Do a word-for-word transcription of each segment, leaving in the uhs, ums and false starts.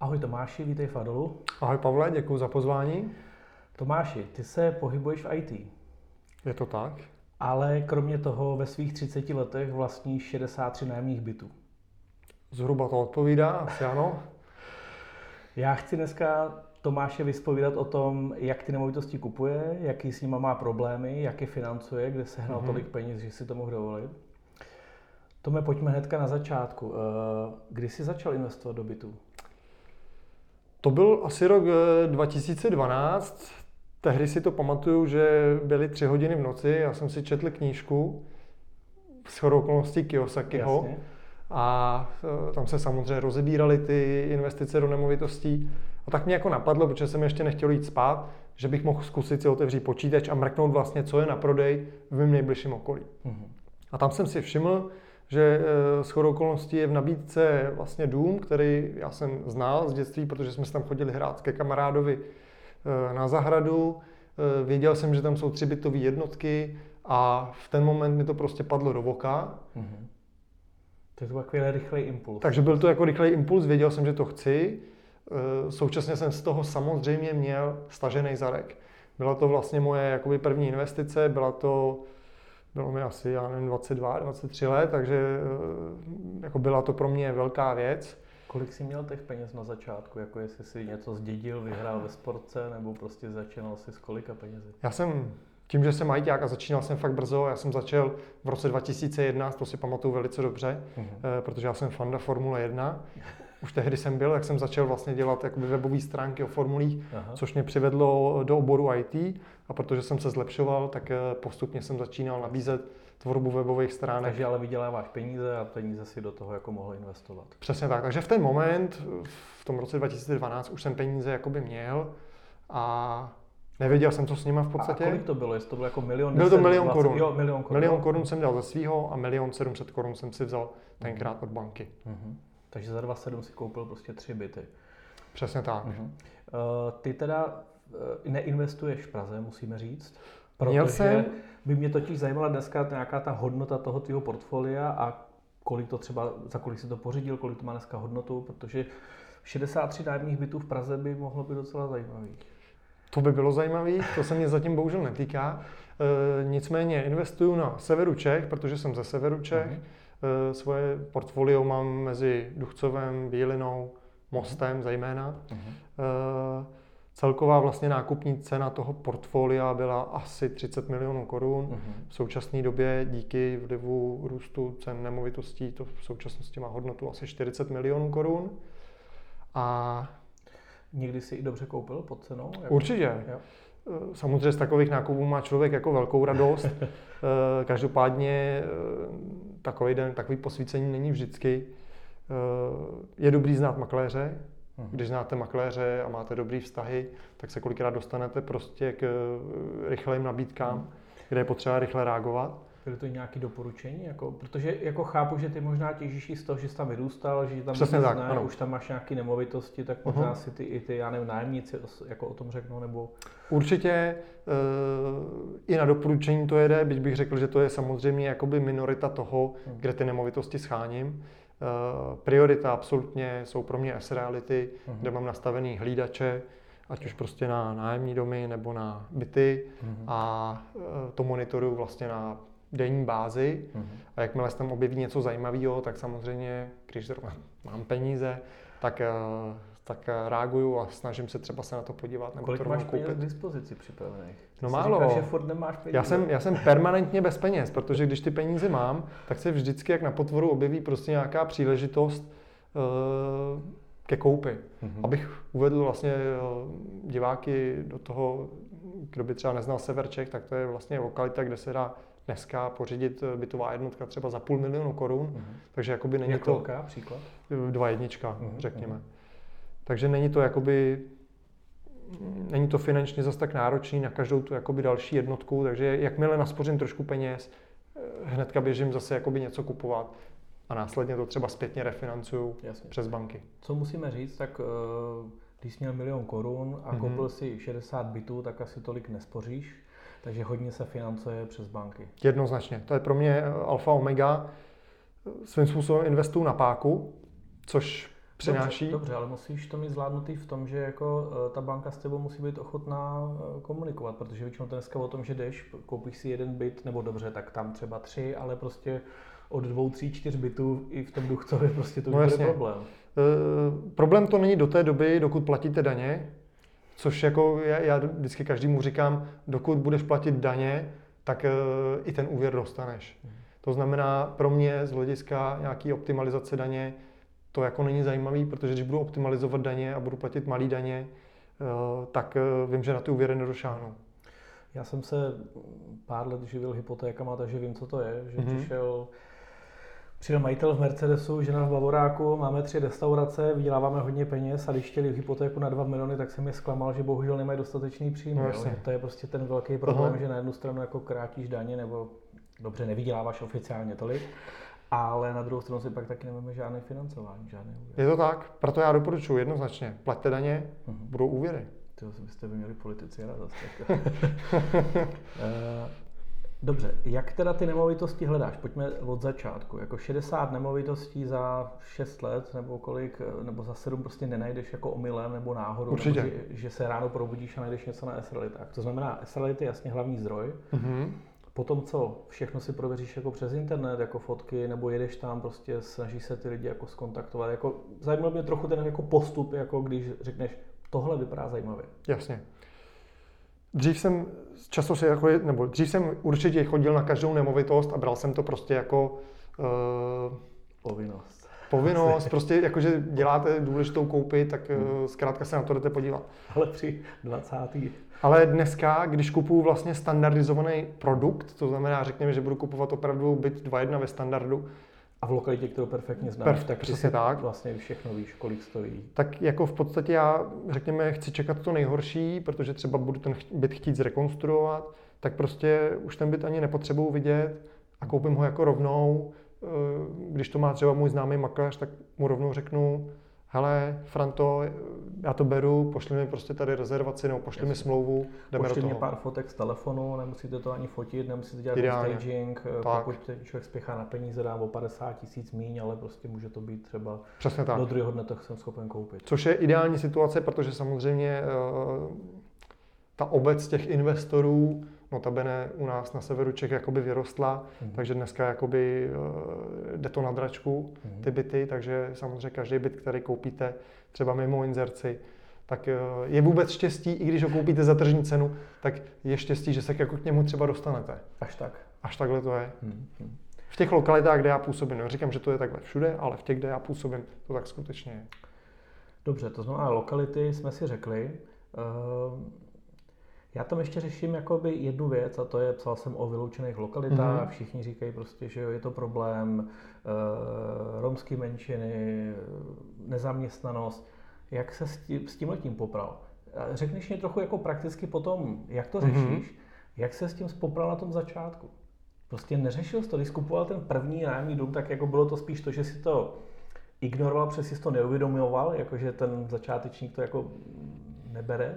Ahoj Tomáši, vítej v Adolu. Ahoj Pavle, děkuji za pozvání. Tomáši, ty se pohybuješ v í té. Je to tak. Ale kromě toho ve svých třiceti letech vlastníš šedesát tři nájemních bytů. Zhruba to odpovídá, asi ano. Já chci dneska Tomáše vyspovídat o tom, jak ty nemovitosti kupuje, jaký s nima má problémy, jak je financuje, kde sehnal mm-hmm. tolik peněz, že si to mohl dovolit. Tome, pojďme hnedka na začátku. Kdy jsi začal investovat do bytů? To byl asi rok dva tisíce dvanáct. Tehdy si to pamatuju, že byly tři hodiny v noci. Já jsem si četl knížku shodou okolností Kiyosakiho. Jasně. A tam se samozřejmě rozebíraly ty investice do nemovitostí. A tak mě jako napadlo, protože jsem ještě nechtěl jít spát, že bych mohl zkusit si otevřít počítač a mrknout vlastně, co je na prodej v mém nejbližším okolí. Mm-hmm. A tam jsem si všiml, že shodou okolností je v nabídce vlastně dům, který já jsem znal z dětství, protože jsme se tam chodili hrát ke kamarádovi na zahradu. Věděl jsem, že tam jsou tři bytové jednotky a v ten moment mi to prostě padlo do voka. Mm-hmm. To je takový rychlý impuls. Takže byl to jako rychlý impuls, věděl jsem, že to chci. Současně jsem z toho samozřejmě měl stažený zadek. Byla to vlastně moje jakoby první investice, byla to, bylo mi asi, já nevím, dvacet dva, dvacet tři let, takže jako byla to pro mě velká věc. Kolik jsi měl těch peněz na začátku? Jako jestli jsi něco zdědil, vyhrál ve sportce, nebo prostě začínal jsi s kolika penězi? Já jsem... Tím, že jsem ajťák a začínal jsem fakt brzo, já jsem začal v roce dva tisíce jedenáct, to si pamatuju velice dobře, mm-hmm. protože já jsem fanda Formule jedna. Už tehdy jsem byl, tak jsem začal vlastně dělat jakoby webové stránky o formulích, Aha. což mě přivedlo do oboru í té. A protože jsem se zlepšoval, tak postupně jsem začínal nabízet tvorbu webových stránek. Takže ale vyděláváš peníze a peníze si do toho jako mohl investovat. Přesně tak, takže v ten moment, v tom roce dva tisíce dvanáct, už jsem peníze jakoby měl a... Nevěděl jsem, co s nima v podstatě. A kolik to bylo? Jestli to bylo jako milion? Byl to milion korun. Jo, milion korun. Milion korun jsem dal ze svýho a milion sedmset korun jsem si vzal tenkrát od banky. Uh-huh. Takže za dvacet sedm si koupil prostě tři byty. Přesně tak. Uh-huh. Uh, ty teda neinvestuješ v Praze, musíme říct. Protože jsem... by mě totiž zajímala dneska nějaká ta hodnota toho tvýho portfolia a kolik to třeba, za kolik si to pořídil, kolik to má dneska hodnotu, protože šedesát tři nájemních bytů v Praze by mohlo být docela zajímavý. To by bylo zajímavé, to se mě zatím bohužel netýká. E, nicméně investuju na severu Čech, protože jsem ze severu Čech. Mm-hmm. E, svoje portfolio mám mezi Duchcovem, Bílinou, Mostem zejména. Mm-hmm. E, celková vlastně nákupní cena toho portfolia byla asi třicet milionů korun. Mm-hmm. V současné době díky vlivu růstu cen nemovitostí to v současnosti má hodnotu asi čtyřicet milionů korun. A někdy si i dobře koupil pod cenou? Jako? Určitě. Jo. Samozřejmě z takových nákupů má člověk jako velkou radost. Každopádně takový den, takový posvícení není vždycky. Je dobrý znát makléře. Když znáte makléře a máte dobrý vztahy, tak se kolikrát dostanete prostě k rychlým nabídkám, kde je potřeba rychle reagovat. Byly to nějaké doporučení? Jako, protože jako chápu, že ty možná těžíš z toho, že jsi tam vyrůstal, že tam zná, už tam máš nějaké nemovitosti, tak možná uh-huh. si ty, i ty, já nevím, nájemníci jako o tom řeknou, nebo... Určitě e, i na doporučení to jede, byť bych řekl, že to je samozřejmě jakoby minorita toho, hmm. kde ty nemovitosti scháním. E, priorita absolutně jsou pro mě Sreality, uh-huh. kde mám nastavený hlídače, ať už prostě na nájemní domy nebo na byty uh-huh. a e, to monitoruju vlastně na denní bázi mm-hmm. a jakmile se tam objeví něco zajímavého, tak samozřejmě, když mám peníze, tak, tak reaguju a snažím se třeba se na to podívat nebo kolik to rovnou koupit. Kolik máš peněz k dispozici připravených? No málo. Říkal, že furt nemáš peníze. Já jsem, já jsem permanentně bez peněz, protože když ty peníze mám, tak se vždycky jak na potvoru objeví prostě nějaká příležitost uh, ke koupi. Mm-hmm. Abych uvedl vlastně uh, diváky do toho, kdo by třeba neznal Severček, tak to je vlastně lokalita, kde se dá dneska pořídit bytová jednotka třeba za půl milionu korun, mm-hmm. takže jakoby není to... Jaká příklad? Dva jednička, mm-hmm. řekněme. Mm-hmm. Takže není to jakoby... Není to finančně zas tak náročný na každou tu jakoby další jednotku, takže jakmile naspořím trošku peněz, hnedka běžím zase jakoby něco kupovat a následně to třeba zpětně refinancuju Jasně. přes banky. Co musíme říct, tak... Když jsi měl milion korun a mm-hmm. koupil si šedesát bytů, tak asi tolik nespoříš. Takže hodně se financuje přes banky. Jednoznačně. To je pro mě alfa omega. Svým způsobem investuju na páku, což přenáší. Dobře, dobře, ale musíš to mít zvládnutý v tom, že jako ta banka s tebou musí být ochotná komunikovat, protože většinou dneska o tom, že jdeš, koupíš si jeden byt, nebo dobře, tak tam třeba tři, ale prostě od dvou, tří, čtyř bytů i v tom Duchcově prostě to no bude problém. E, problém to není do té doby, dokud platíte daně, což jako já, já vždycky každému říkám, dokud budeš platit daně, tak e, i ten úvěr dostaneš. Hmm. To znamená pro mě z hlediska nějaký optimalizace daně, to jako není zajímavý, protože když budu optimalizovat daně a budu platit malý daně, tak vím, že na ty úvěry nedošáhnu. Já jsem se pár let živil hypotékama, takže vím, co to je, že mm-hmm. přišel přijel majitel v Mercedesu, žena v Bavoráku, máme tři restaurace, vyděláváme hodně peněz a když chtěli hypotéku na dva miliony, tak jsem je zklamal, že bohužel nemají dostatečný příjem. No, to je prostě ten velký problém, uh-huh. že na jednu stranu jako krátíš daně nebo dobře nevyděláváš oficiálně tolik. Ale na druhou stranu si pak taky nemáme žádné financování, žádné úvěry. Je to tak, proto já doporučuji jednoznačně, plaťte daně, uh-huh. budou úvěry. To byste by měli politici radost. Dobře, jak teda ty nemovitosti hledáš? Pojďme od začátku, jako šedesát nemovitostí za šest let nebo kolik, nebo za sedm prostě nenajdeš jako omylem nebo náhodou. Určitě. Nebo že, že se ráno probudíš a najdeš něco na Srealitách. To znamená, Sreality je jasně hlavní zdroj. Uh-huh. Potom co? Všechno si prověříš jako přes internet, jako fotky, nebo jedeš tam, prostě snažíš se ty lidi jako skontaktovat. Jako, zajímalo mě trochu ten jako postup, jako když řekneš, tohle vypadá zajímavě. Jasně. Dřív jsem často se jako, nebo dřív jsem určitě chodil na každou nemovitost a bral jsem to prostě jako uh, povinnost. Povinnost, prostě jakože děláte důležitou koupy, tak hmm. zkrátka se na to jdete podívat. Ale při dvacátém Ale dneska, když kupuju vlastně standardizovaný produkt, to znamená, řekněme, že budu kupovat opravdu byt dva jedna ve standardu. A v lokalitě, kterou perfektně znáš, Perfect, tak přesně tak. Vlastně všechno víš, kolik stojí. Tak jako v podstatě já, řekněme, chci čekat to nejhorší, protože třeba budu ten byt chtít zrekonstruovat, tak prostě už ten byt ani nepotřebuju vidět a koupím ho jako rovnou. Když to má třeba můj známý makléř, tak mu rovnou řeknu, hele, Franto, já to beru, pošli mi prostě tady rezervaci, nebo pošli Jasně. mi smlouvu, jdeme pošli do toho. Pošli mi pár fotek z telefonu, nemusíte to ani fotit, nemusíte dělat Ideálně. staging, tak. Pokud člověk spěchá na peníze, dám o padesát tisíc míň, ale prostě může to být třeba Přesně tak. do druhého dne, tak jsem schopen koupit. Což je ideální situace, protože samozřejmě uh, ta obec těch investorů, notabene u nás na severu Čech jakoby vyrostla, mm. takže dneska jakoby uh, jde to na dračku, mm. ty byty, takže samozřejmě každý byt, který koupíte třeba mimo inzerci, tak uh, je vůbec štěstí, i když ho koupíte za tržní cenu, tak je štěstí, že se jako k němu třeba dostanete. Až tak. Až takhle to je. Mm. V těch lokalitách, kde já působím, no, říkám, že to je takhle všude, ale v těch, kde já působím, to tak skutečně je. Dobře, to znamená lokality jsme si řekli. Uh... Já tam ještě řeším jakoby jednu věc a to je, psal jsem o vyloučených lokalitách, mm-hmm. všichni říkají prostě, že jo, je to problém, e, romské menšiny, nezaměstnanost. Jak se s, tí, s tímhletím popral? Řekneš mi trochu jako prakticky potom, jak to řešíš, mm-hmm. jak se s tím popral na tom začátku? Prostě neřešil jsi to, když skupoval ten první nájemní dům, tak jako bylo to spíš to, že si to ignoroval, přes si to neuvědomoval, jakože ten začátečník to jako nebere.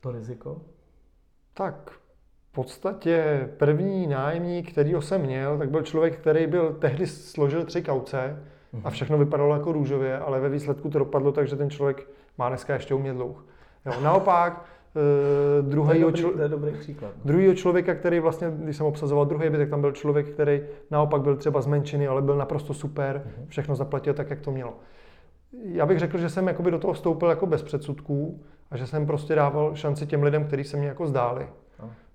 To riziko? Tak v podstatě první nájemník, kterýho jsem měl, tak byl člověk, který byl tehdy složil tři kauce a všechno vypadalo jako růžově, ale ve výsledku to dopadlo tak, že ten člověk má dneska ještě u mě dluh. Jo, naopak eh, druhýho člo- člověka, který vlastně, když jsem obsazoval druhý byt, tak tam byl člověk, který naopak byl třeba z menšiny, ale byl naprosto super, uhum. všechno zaplatil tak, jak to mělo. Já bych řekl, že jsem jakoby do toho vstoupil jako bez předsudků a že jsem prostě dával šanci těm lidem, kteří se mě jako zdáli.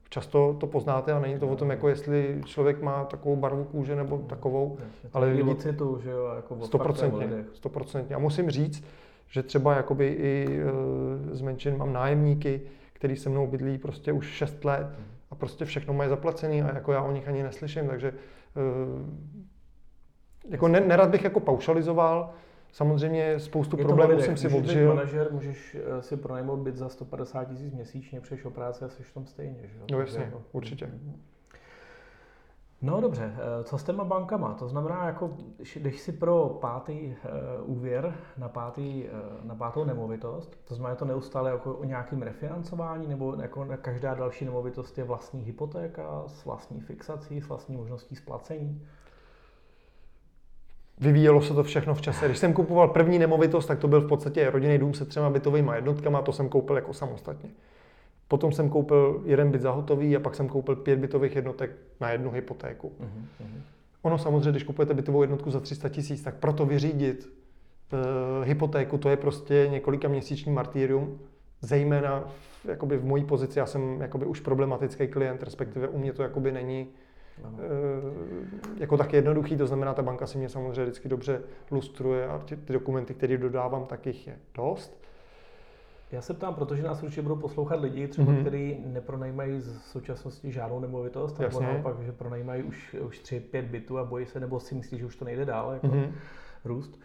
Často to poznáte a není to o tom, jako jestli člověk má takovou barvu kůže nebo takovou, ale vidíte to, že jo, jako sto procent. A musím říct, že třeba jakoby i z menšin mám nájemníky, kteří se mnou bydlí prostě už šest let a prostě všechno mají zaplacený a jako já o nich ani neslyším, takže jako nerad bych jako paušalizoval. Samozřejmě spoustu problémů jsem si odžil. Můžeš být manažer, můžeš si pronajmout byt za sto padesát tisíc měsíčně, přijdeš o práci a jsi v tom stejně, že jo? No jasně, jako... určitě. No dobře, co s těma bankama? To znamená, jako, když si pro pátý uh, úvěr na, pátý, uh, na pátou nemovitost, to znamená, to neustále jako o nějakém refinancování, nebo jako každá další nemovitost je vlastní hypotéka, s vlastní fixací, s vlastní možností splacení? Vyvíjelo se to všechno v čase. Když jsem kupoval první nemovitost, tak to byl v podstatě rodinný dům se třema bytovými jednotkami a to jsem koupil jako samostatně. Potom jsem koupil jeden byt zahotový a pak jsem koupil pět bytových jednotek na jednu hypotéku. Mm-hmm. Ono samozřejmě, když kupujete bytovou jednotku za tři sta tisíc, tak proto vyřídit e, hypotéku, to je prostě několika měsíční martýrium. Zejména v, jakoby v mojí pozici, já jsem jakoby už problematický klient, respektive u mě to jakoby není jako tak jednoduchý, to znamená, ta banka si mě samozřejmě vždycky dobře lustruje a ty, ty dokumenty, které dodávám, tak jich je dost. Já se ptám, protože nás určitě budou poslouchat lidi, třeba mm-hmm. kteří nepronajímají v současnosti žádnou nemovitost, nebo naopak, že pronajímají už, už tři, pět bytů a bojí se, nebo si myslí, že už to nejde dál, jako mm-hmm. růst.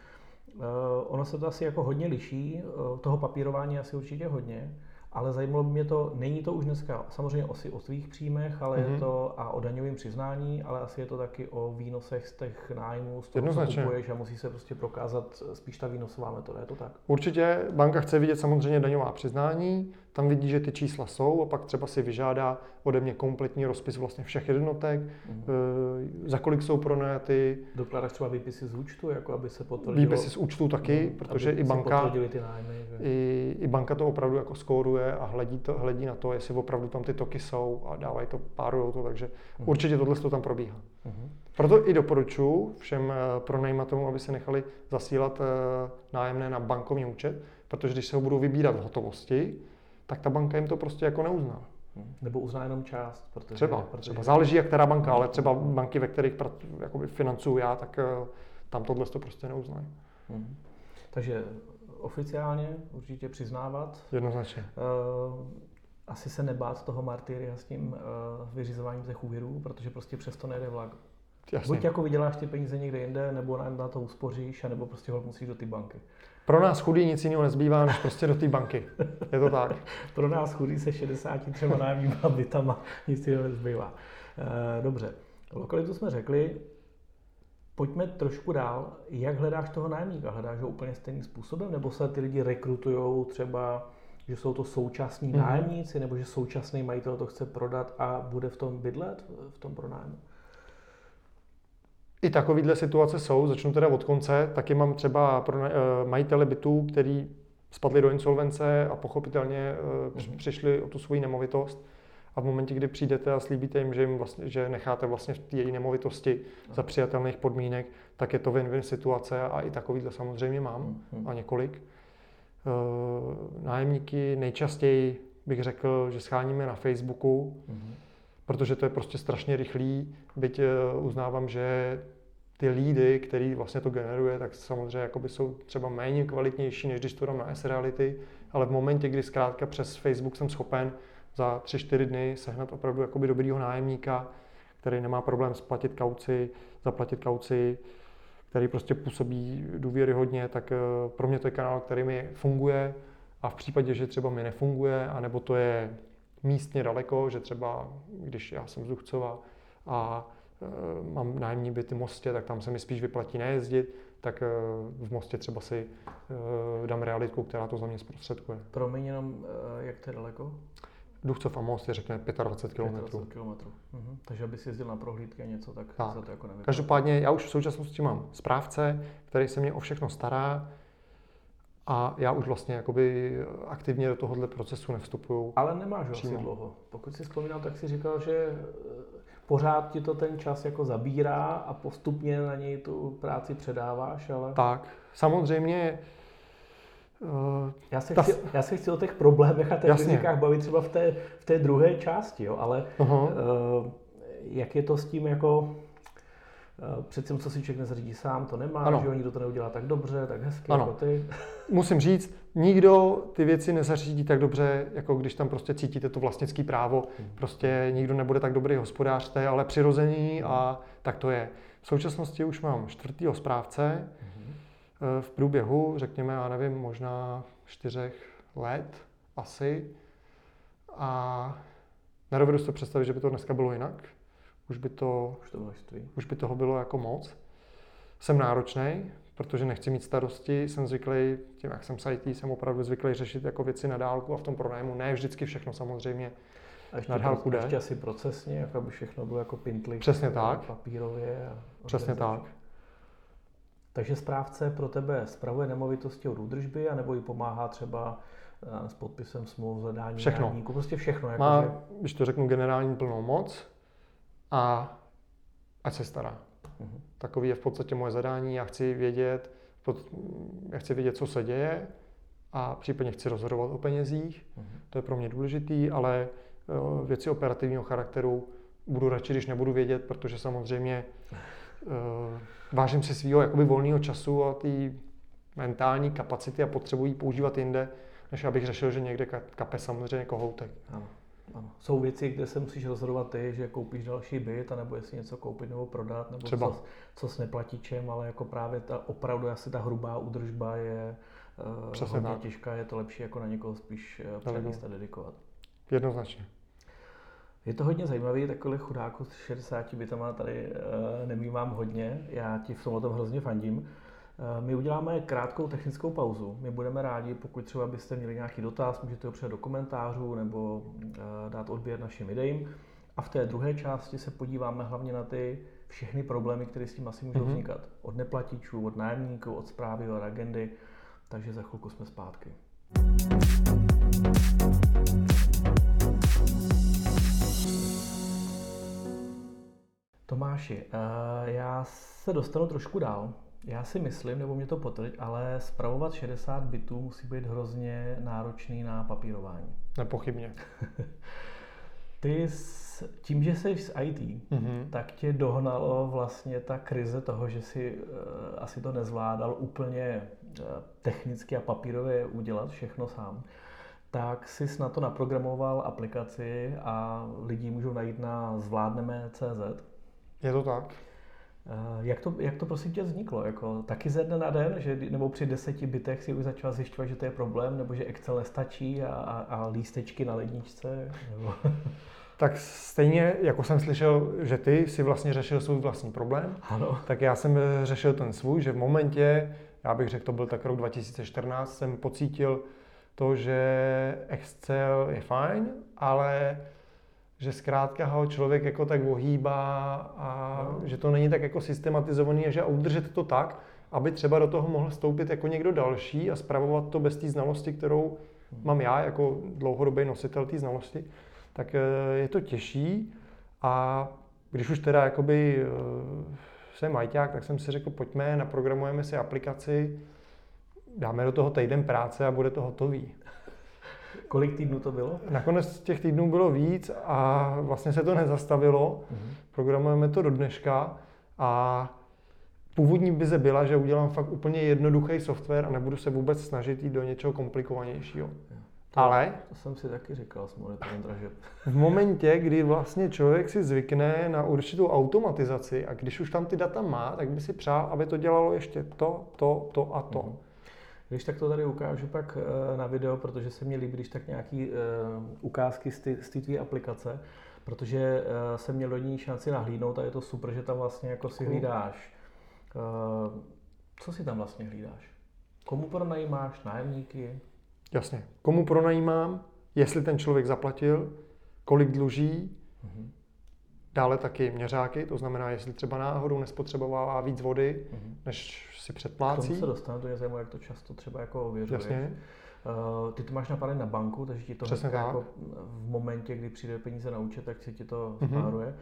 Uh, ono se to asi jako hodně liší, uh, toho papírování asi určitě hodně. Ale zajímalo by mě to, není to už dneska samozřejmě asi o svých příjmech, ale mm-hmm. je to a o daňovém přiznání, ale asi je to taky o výnosech z těch nájmů, z toho, co kupuješ a musí se prostě prokázat spíš ta výnosová metoda, je to tak? Určitě, banka chce vidět samozřejmě daňová přiznání, tam vidí, že ty čísla jsou a pak třeba si vyžádá ode mě kompletní rozpis vlastně všech jednotek, mm-hmm. za kolik jsou pronajaty. Dokládáš třeba výpisy z účtu, jako aby se potvrdilo? Výpisy z účtu taky, mm, protože i banka, ty nájmy, že... i, i banka to opravdu jako skóruje a hledí, to, hledí na to, jestli opravdu tam ty toky jsou a dávají to, párujou to, takže uh-huh. určitě tohle tam probíhá. Uh-huh. Proto i doporučuji všem pronajímatelům, aby se nechali zasílat nájemné na bankovní účet, protože když se ho budou vybírat v hotovosti, tak ta banka jim to prostě jako neuzná. Uh-huh. Nebo uzná jenom část. Protože, třeba, protože... třeba záleží, jak která banka, ale třeba banky, ve kterých financuju já, tak tam tohle to prostě neuznají. Uh-huh. Takže oficiálně určitě přiznávat. Jednoznačně. Asi se nebát toho martyria s tím vyřizováním těch úvěrů, protože prostě přesto nejde vlak. Jasně. Buď jako vyděláš ty peníze někde jinde, nebo na to uspoříš, nebo prostě ho musíš do té banky. Pro nás chudý nic jiného nezbývá, než prostě do té banky. Je to tak. Pro nás chudý se šedesáti třemi nájemníma bytama nic jiného nezbývá. Dobře, lokalitu jsme řekli. Pojďme trošku dál. Jak hledáš toho nájemníka? Hledáš ho úplně stejným způsobem? Nebo se ty lidi rekrutujou třeba, že jsou to současní mm-hmm. nájemníci, nebo že současný majitel to chce prodat a bude v tom bydlet, v tom pronájmu? I takovýhle situace jsou. Začnu teda od konce. Taky mám třeba pro majitele bytů, který spadli do insolvence a pochopitelně mm-hmm. přišli o tu svoji nemovitost. A v momentě, kdy přijdete a slíbíte jim, že, jim vlastně, že necháte vlastně v její nemovitosti za přijatelných podmínek, tak je to win-win situace a i takovýhle samozřejmě mám a několik. Nájemníky nejčastěji bych řekl, že scháníme na Facebooku, protože to je prostě strašně rychlý, byť uznávám, že ty leady, který vlastně to generuje, tak samozřejmě jakoby jsou třeba méně kvalitnější, než když to dám na Sreality, ale v momentě, kdy zkrátka přes Facebook jsem schopen za tři, čtyři dny sehnat opravdu jakoby dobrýho nájemníka, který nemá problém splatit kauci, zaplatit kauci, který prostě působí důvěryhodně, tak pro mě to je kanál, který mi funguje a v případě, že třeba mi nefunguje, anebo to je místně daleko, že třeba, když já jsem z Duchcova a mám nájemní byty v Mostě, tak tam se mi spíš vyplatí nejezdit, tak v Mostě třeba si dám realitku, která to za mě zprostředkuje. Promiň jenom, jak to je daleko? Duchcov a Most je řekněme dvacet pět kilometrů. Mhm. Takže aby si jezdil na prohlídky a něco, tak, tak. se to jako nevypadá. Každopádně já už v současnosti mám správce, který se mě o všechno stará a já už vlastně jakoby aktivně do tohohle procesu nevstupuju. Ale nemáš přímo. Asi dlouho. Pokud si vzpomínám, tak si říkal, že pořád ti to ten čas jako zabírá a postupně na něj tu práci předáváš, ale... Tak, samozřejmě... Já se, ta... chci, já se chci o těch problémech a těch rizikách bavit třeba v té, v té druhé části, jo, ale uh-huh. uh, jak je to s tím jako, uh, přece co si člověk nezařídí sám, to nemá, ano. Že jo, nikdo to neudělá tak dobře, tak hezky, ano. Jako ty. Musím říct, nikdo ty věci nezařídí tak dobře, jako když tam prostě cítíte to vlastnické právo, hmm. prostě nikdo nebude tak dobrý hospodář, to je ale přirození hmm. a tak to je. V současnosti už mám čtvrtýho správce, hmm. v průběhu, řekněme, já nevím, možná čtyřech let asi. A nedovedu si to představit, že by to dneska bylo jinak. Už by, to, už, to už by toho bylo jako moc. Jsem náročnej, protože nechci mít starosti. Jsem zvyklý, tím jak jsem s í té, jsem opravdu zvyklý řešit jako věci na dálku a v tom pronájmu ne vždycky všechno samozřejmě na dálku jde. Ještě asi procesně, jako aby všechno bylo jako pintly. Přesně tak. Papírově. A přesně tak. Takže správce pro tebe spravuje nemovitosti od údržby, anebo ji pomáhá třeba s podpisem smluv, zadání nájemníků, prostě všechno. Jako má, že... když to řeknu, generální plnou moc a ať se stará. Mhm. Takový je v podstatě moje zadání, já chci vědět, já chci vědět, co se děje a případně chci rozhodovat o penězích, mhm. to je pro mě důležitý, ale věci operativního charakteru budu radši, když nebudu vědět, protože samozřejmě vážím si svýho jakoby volného času a ty mentální kapacity a potřebuji používat jinde, než abych řešil, že někde kape samozřejmě kohoutek. Ano, ano. Jsou věci, kde se musíš rozhodovat ty, že koupíš další byt, anebo jestli něco koupit nebo prodat, nebo třeba. Co, co s neplatičem, ale jako právě ta opravdu asi ta hrubá údržba je uh, hodně tak. těžká, je to lepší jako na někoho spíš přenést a dedikovat. Jednoznačně. Je to hodně zajímavý, takových chudáků s šedesáti bytama tady e, nemývám hodně, já ti v tom o tom hrozně fandím. E, my uděláme krátkou technickou pauzu, my budeme rádi, pokud třeba byste měli nějaký dotaz, můžete ho přidat do komentářů nebo e, dát odběr našim videím. A v té druhé části se podíváme hlavně na ty všechny problémy, které s tím asi můžou vznikat. Od neplatičů, od nájemníků, od správy, od agendy, takže za chvilku jsme zpátky. Tomáši, já se dostanu trošku dál. Já si myslím, nebo mě to potvrdí, ale spravovat šedesát bytů musí být hrozně náročný na papírování. Nepochybně. Ty s, tím, že jsi z í té, mm-hmm. tak tě dohnalo vlastně ta krize toho, že jsi asi to nezvládal úplně technicky a papírově udělat všechno sám. Tak jsi na to naprogramoval aplikaci a lidi můžou najít na zvládneme tečka cé zet. Je to tak. Jak to, jak to prosím tě vzniklo? Jako, taky ze dne na den, že, nebo při deseti bytech si už začal zjišťovat, že to je problém, nebo že Excel nestačí a, a, a lístečky na ledničce? Nebo... Tak stejně, jako jsem slyšel, že ty si vlastně řešil svůj vlastní problém, ano. Tak já jsem řešil ten svůj, že v momentě, já bych řekl, to byl tak rok dva tisíce čtrnáct, jsem pocítil to, že Excel je fajn, ale... že zkrátka ho člověk jako tak ohýbá a no. že to není tak jako systematizovaný a že udržet to tak, aby třeba do toho mohl vstoupit jako někdo další a spravovat to bez té znalosti, kterou mám já jako dlouhodobý nositel té znalosti, tak je to těžší a když už teda jakoby jsem ajťák, tak jsem si řekl, pojďme, naprogramujeme si aplikaci, dáme do toho týden práce a bude to hotový. Kolik týdnů to bylo? Nakonec těch týdnů bylo víc a vlastně se to nezastavilo. Mm-hmm. Programujeme to do dneška a původní vize byla, že udělám fakt úplně jednoduchý software a nebudu se vůbec snažit jít do něčeho komplikovanějšího. To, Ale... To jsem si taky říkal s monitorem dražeb. V momentě, kdy vlastně člověk si zvykne na určitou automatizaci a když už tam ty data má, tak by si přál, aby to dělalo ještě to, to, to a to. Mm-hmm. Když tak to tady ukážu pak na video, protože se mi líbí, když tak nějaký uh, ukázky z té tvé aplikace, protože uh, jsem měl do ní šanci nahlídnout a je to super, že tam vlastně jako si hlídáš. Uh, co si tam vlastně hlídáš? Komu pronajímáš? Nájemníky? Jasně. Komu pronajímám? Jestli ten člověk zaplatil? Kolik dluží? Mhm. Dále taky měřáky, to znamená, jestli třeba náhodou nespotřebovává víc vody, mm-hmm. než si předplácí. K tomu se dostane, to je zajímavé, jak to často třeba jako ověřuješ. Jasně. Uh, ty to máš napálené na banku, takže ti to jako v momentě, kdy přijde peníze na účet, tak si ti to mm-hmm. spáruje.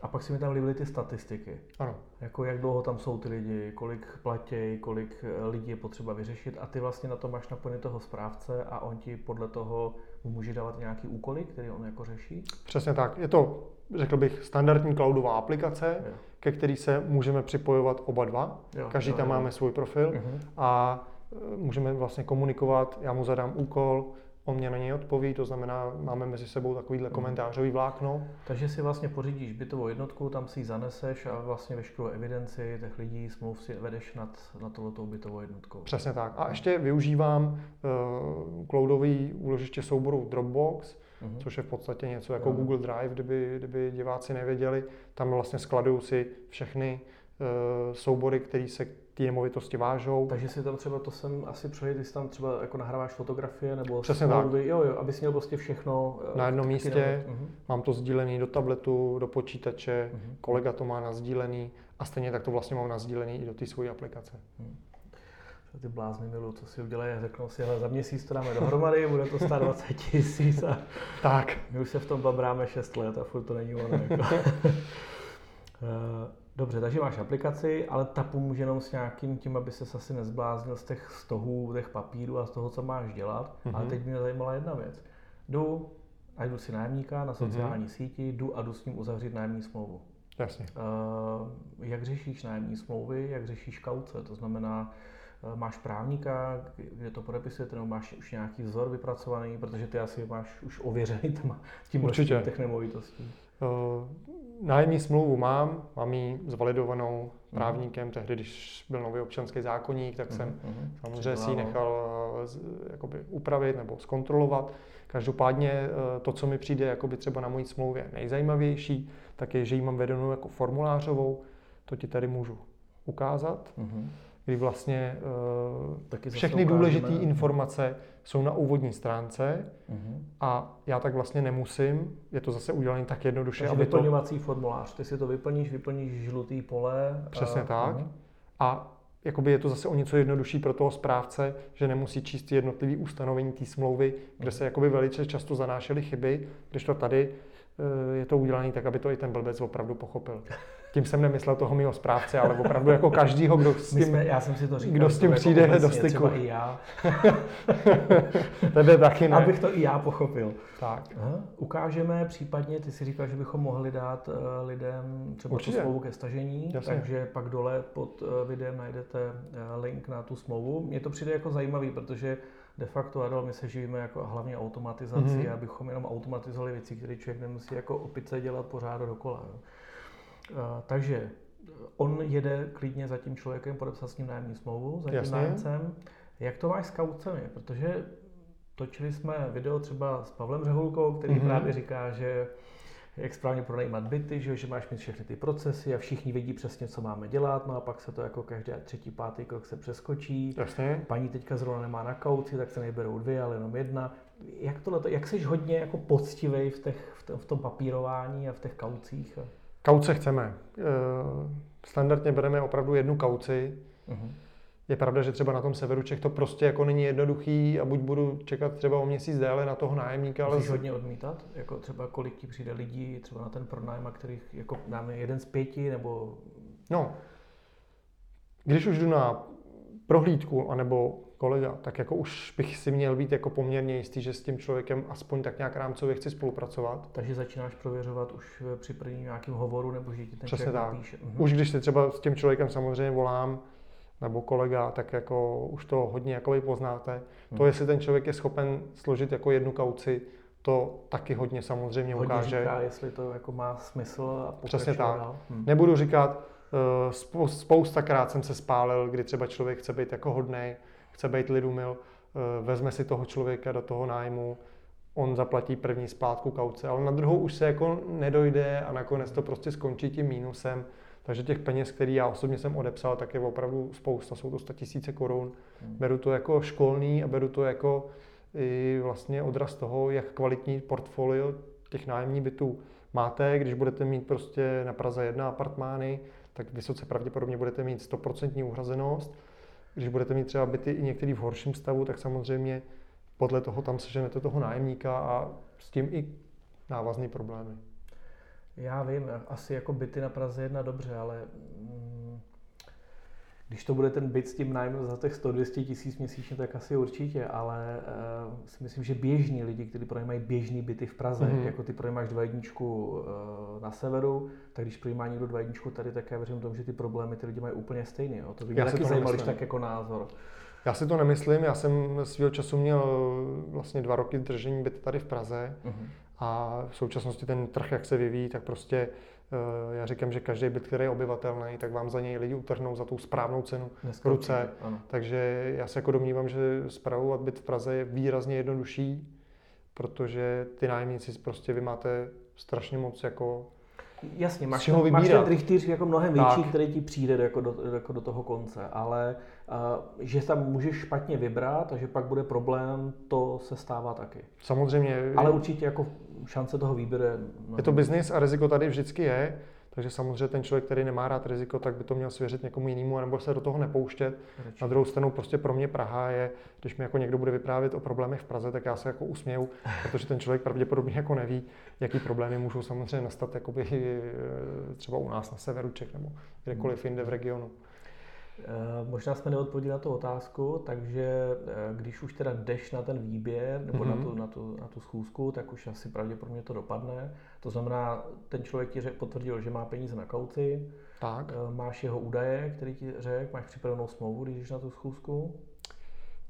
A pak si mi tam líbily ty statistiky. Ano. Jako jak dlouho tam jsou ty lidi, kolik platí, kolik lidí je potřeba vyřešit a ty vlastně na to máš naplně toho správce a on ti podle toho může dávat nějaký úkoly, který on jako řeší? Přesně tak. Je to, řekl bych, standardní cloudová aplikace, jo. ke který se můžeme připojovat oba dva. Jo, Každý jo, tam jo. máme svůj profil uh-huh. a můžeme vlastně komunikovat, já mu zadám úkol, on mě na něj odpoví, to znamená, máme mezi sebou takovýhle komentářový vlákno. Takže si vlastně pořídíš bytovou jednotku, tam si ji zaneseš a vlastně veškerou evidenci těch lidí, smluv si vedeš nad, nad tohletou bytovou jednotkou. Přesně tak. A ještě využívám uh, cloudový úložiště souboru Dropbox, uh-huh. což je v podstatě něco jako uh-huh. Google Drive, kdyby, kdyby diváci nevěděli. Tam vlastně skladují si všechny uh, soubory, které se ty nemovitosti vážou. Takže si tam třeba, to jsem asi přehlídl, jestli tam třeba jako nahráváš fotografie nebo smlouvy, jo, jo, abys měl prostě všechno. Na jednom místě, uh-huh. Mám to sdílený do tabletu, do počítače, uh-huh. Kolega to má nasdílený a stejně tak to vlastně mám nasdílený i do té svojí aplikace. Uh-huh. Ty blázny miluji, co si udělají, řeknou si, hele, za měsíc to dáme dohromady, bude to stát dvacet tisíc a tak. My už se v tom babráme šest let a furt to není ono. Jako. Dobře, takže máš aplikaci, ale ta pomůže jenom s nějakým tím, aby ses asi nezbláznil z těch stohů, těch papírů a z toho, co máš dělat. Mm-hmm. Ale teď mě zajímala jedna věc. Jdu a jdu si nájemníka na sociální mm-hmm. síti, jdu a jdu s ním uzavřít nájemní smlouvu. Jasně. Uh, jak řešíš nájemní smlouvy, jak řešíš kauce? To znamená, uh, máš právníka, kde to podepisujete, nebo máš už nějaký vzor vypracovaný, protože ty asi máš už ověřený tam, tím množstvím těch nemovitostí. Uh... Nájemní smlouvu mám, mám ji zvalidovanou právníkem, tehdy, když byl nový občanský zákoník, tak jsem uh-huh. samozřejmě si ji nechal jakoby upravit nebo zkontrolovat. Každopádně to, co mi přijde jakoby třeba na mojí smlouvě nejzajímavější, tak je, že ji mám vedenou jako formulářovou, to ti tady můžu ukázat, uh-huh. kdy vlastně uh, všechny důležité informace jsou na úvodní stránce uh-huh. a já tak vlastně nemusím, je to zase udělané tak jednoduše, takže aby vyplňovací to... formulář, ty si to vyplníš, vyplníš žlutý pole. Přesně a... tak uh-huh. a jakoby je to zase o něco jednodušší pro toho správce, že nemusí číst jednotlivý ustanovení té smlouvy, kde se jakoby velice často zanášely chyby, když to tady je to udělané tak, aby to i ten blbec opravdu pochopil. Tím jsem nemyslel toho mýho správce, ale opravdu jako každýho, kdo s tím, jsme, já jsem si to říkal, kdo s tím přijde jako do styku. Třeba i já. Tebe taky ne. Abych to i já pochopil. Tak. Aha. Ukážeme případně, ty si říkal, že bychom mohli dát lidem třeba určitě tu smlouvu ke stažení, jasně, takže pak dole pod videem najdete link na tu smlouvu. Mně to přijde jako zajímavý, protože de facto, Adel, my se živíme jako hlavně automatizací, mm-hmm. abychom jenom automatizovali věci, které člověk nemusí jako opice dělat pořád dokola. No. Uh, takže on jede klidně za tím člověkem podepsat s ním nájemní smlouvu, za tím nájemcem. Jak to máš s kaucemi? Protože točili jsme video třeba s Pavlem Řehulkou, který mm-hmm. právě říká, že jak správně pronajímat byty, že, že máš mít všechny ty procesy a všichni vědí přesně, co máme dělat, no a pak se to jako každý třetí, pátý krok se přeskočí. Jasně. Paní teďka zrovna nemá na kauci, tak se nejberou dvě, ale jenom jedna. Jak tohleto, jak jsi hodně jako poctivej v, těch, v tom papírování a v těch kaucích? Kauce chceme. Standardně bereme opravdu jednu kauci. Uh-huh. Je pravda, že třeba na tom severu Čech to prostě jako není jednoduchý a buď budu čekat třeba o měsíc déle na toho nájemníka, ale... Musíš hodně odmítat? Jako třeba kolik ti přijde lidí třeba na ten pronájem, a kterých jako dáme jeden z pěti, nebo... No, když už jdu na prohlídku, anebo kolega, tak jako už bych si měl být jako poměrně jistý, že s tím člověkem aspoň tak nějak rámcově chci spolupracovat. Takže začínáš prověřovat už při prvním nějakým hovoru, nebo že ti ten přesně člověk napíše. Mhm. Už když se třeba s tím člověkem samozřejmě volám, nebo kolega, tak jako už to hodně jakoby poznáte. Hmm. To, jestli ten člověk je schopen složit jako jednu kauci, to taky hodně samozřejmě hodně ukáže. Říká, jestli to jako má smysl a pokračuje. Přesně tak. Hmm. Nebudu říkat, uh, spoustakrát jsem se spálil, kdy třeba člověk chce být jako hodnej, chce být lidumil, uh, vezme si toho člověka do toho nájmu, on zaplatí první splátku kauce, ale na druhou už se jako nedojde a nakonec to prostě skončí tím mínusem. Takže těch peněz, které já osobně jsem odepsal, tak je opravdu spousta, jsou to sto tisíc korun. Beru to jako školný a beru to jako i vlastně odraz toho, jak kvalitní portfolio těch nájemních bytů máte. Když budete mít prostě na Praze jedna apartmány, tak vysoce pravděpodobně budete mít sto procent uhrazenost. Když budete mít třeba byty i některý v horším stavu, tak samozřejmě podle toho tam seženete toho nájemníka a s tím i návazné problémy. Já vím, asi jako byty na Praze jedna dobře, ale mm, když to bude ten byt s tím nájmem za těch sto až dvě stě tisíc měsíčně, tak asi určitě, ale e, si myslím, že běžní lidi, kteří projímají běžný byty v Praze, mm-hmm. jako ty projímáš dva jedničku e, na severu, tak když projímá někdo dva jedničku tady, tak já věřím tomu, že ty problémy ty lidi mají úplně stejný. Jo? To by mě taky zajímalo, tak jako názor. Já si to nemyslím, já jsem svýho času měl vlastně dva roky držení byt tady v Praze, mm-hmm. a v současnosti ten trh, jak se vyvíjí, tak prostě já říkám, že každý byt, který je obyvatelný, tak vám za něj lidi utrhnou za tu správnou cenu v ruce. Takže já se jako domnívám, že spravovat byt v Praze je výrazně jednodušší, protože ty nájemníci prostě vy máte strašně moc jako Jasně, máš, máš ten rychtyř jako mnohem větší, tak, který ti přijde jako do, jako do toho konce, ale uh, že tam můžeš špatně vybrat a že pak bude problém, to se stává taky. Samozřejmě. Ale určitě jako šance toho výběru. Je to biznis a riziko tady vždycky je, takže samozřejmě ten člověk, který nemá rád riziko, tak by to měl svěřit někomu jinému, anebo se do toho nepouštět. Reč. Na druhou stranu prostě pro mě Praha je, když mi jako někdo bude vyprávět o problémech v Praze, tak já se jako usměju, protože ten člověk pravděpodobně jako neví, jaký problémy můžou samozřejmě nastat jakoby třeba u nás na severu Čech nebo kdekoliv jinde v regionu. Možná jsme neodpověděli na tu otázku, takže když už teda jdeš na ten výběr nebo mm-hmm. na, tu, na, tu, na tu schůzku, tak už asi pravděpodobně to dopadne. To znamená, ten člověk ti řek, potvrdil, že má peníze na kauci, tak. Máš jeho údaje, který ti řekl, máš připravenou smlouvu, když jdeš na tu schůzku?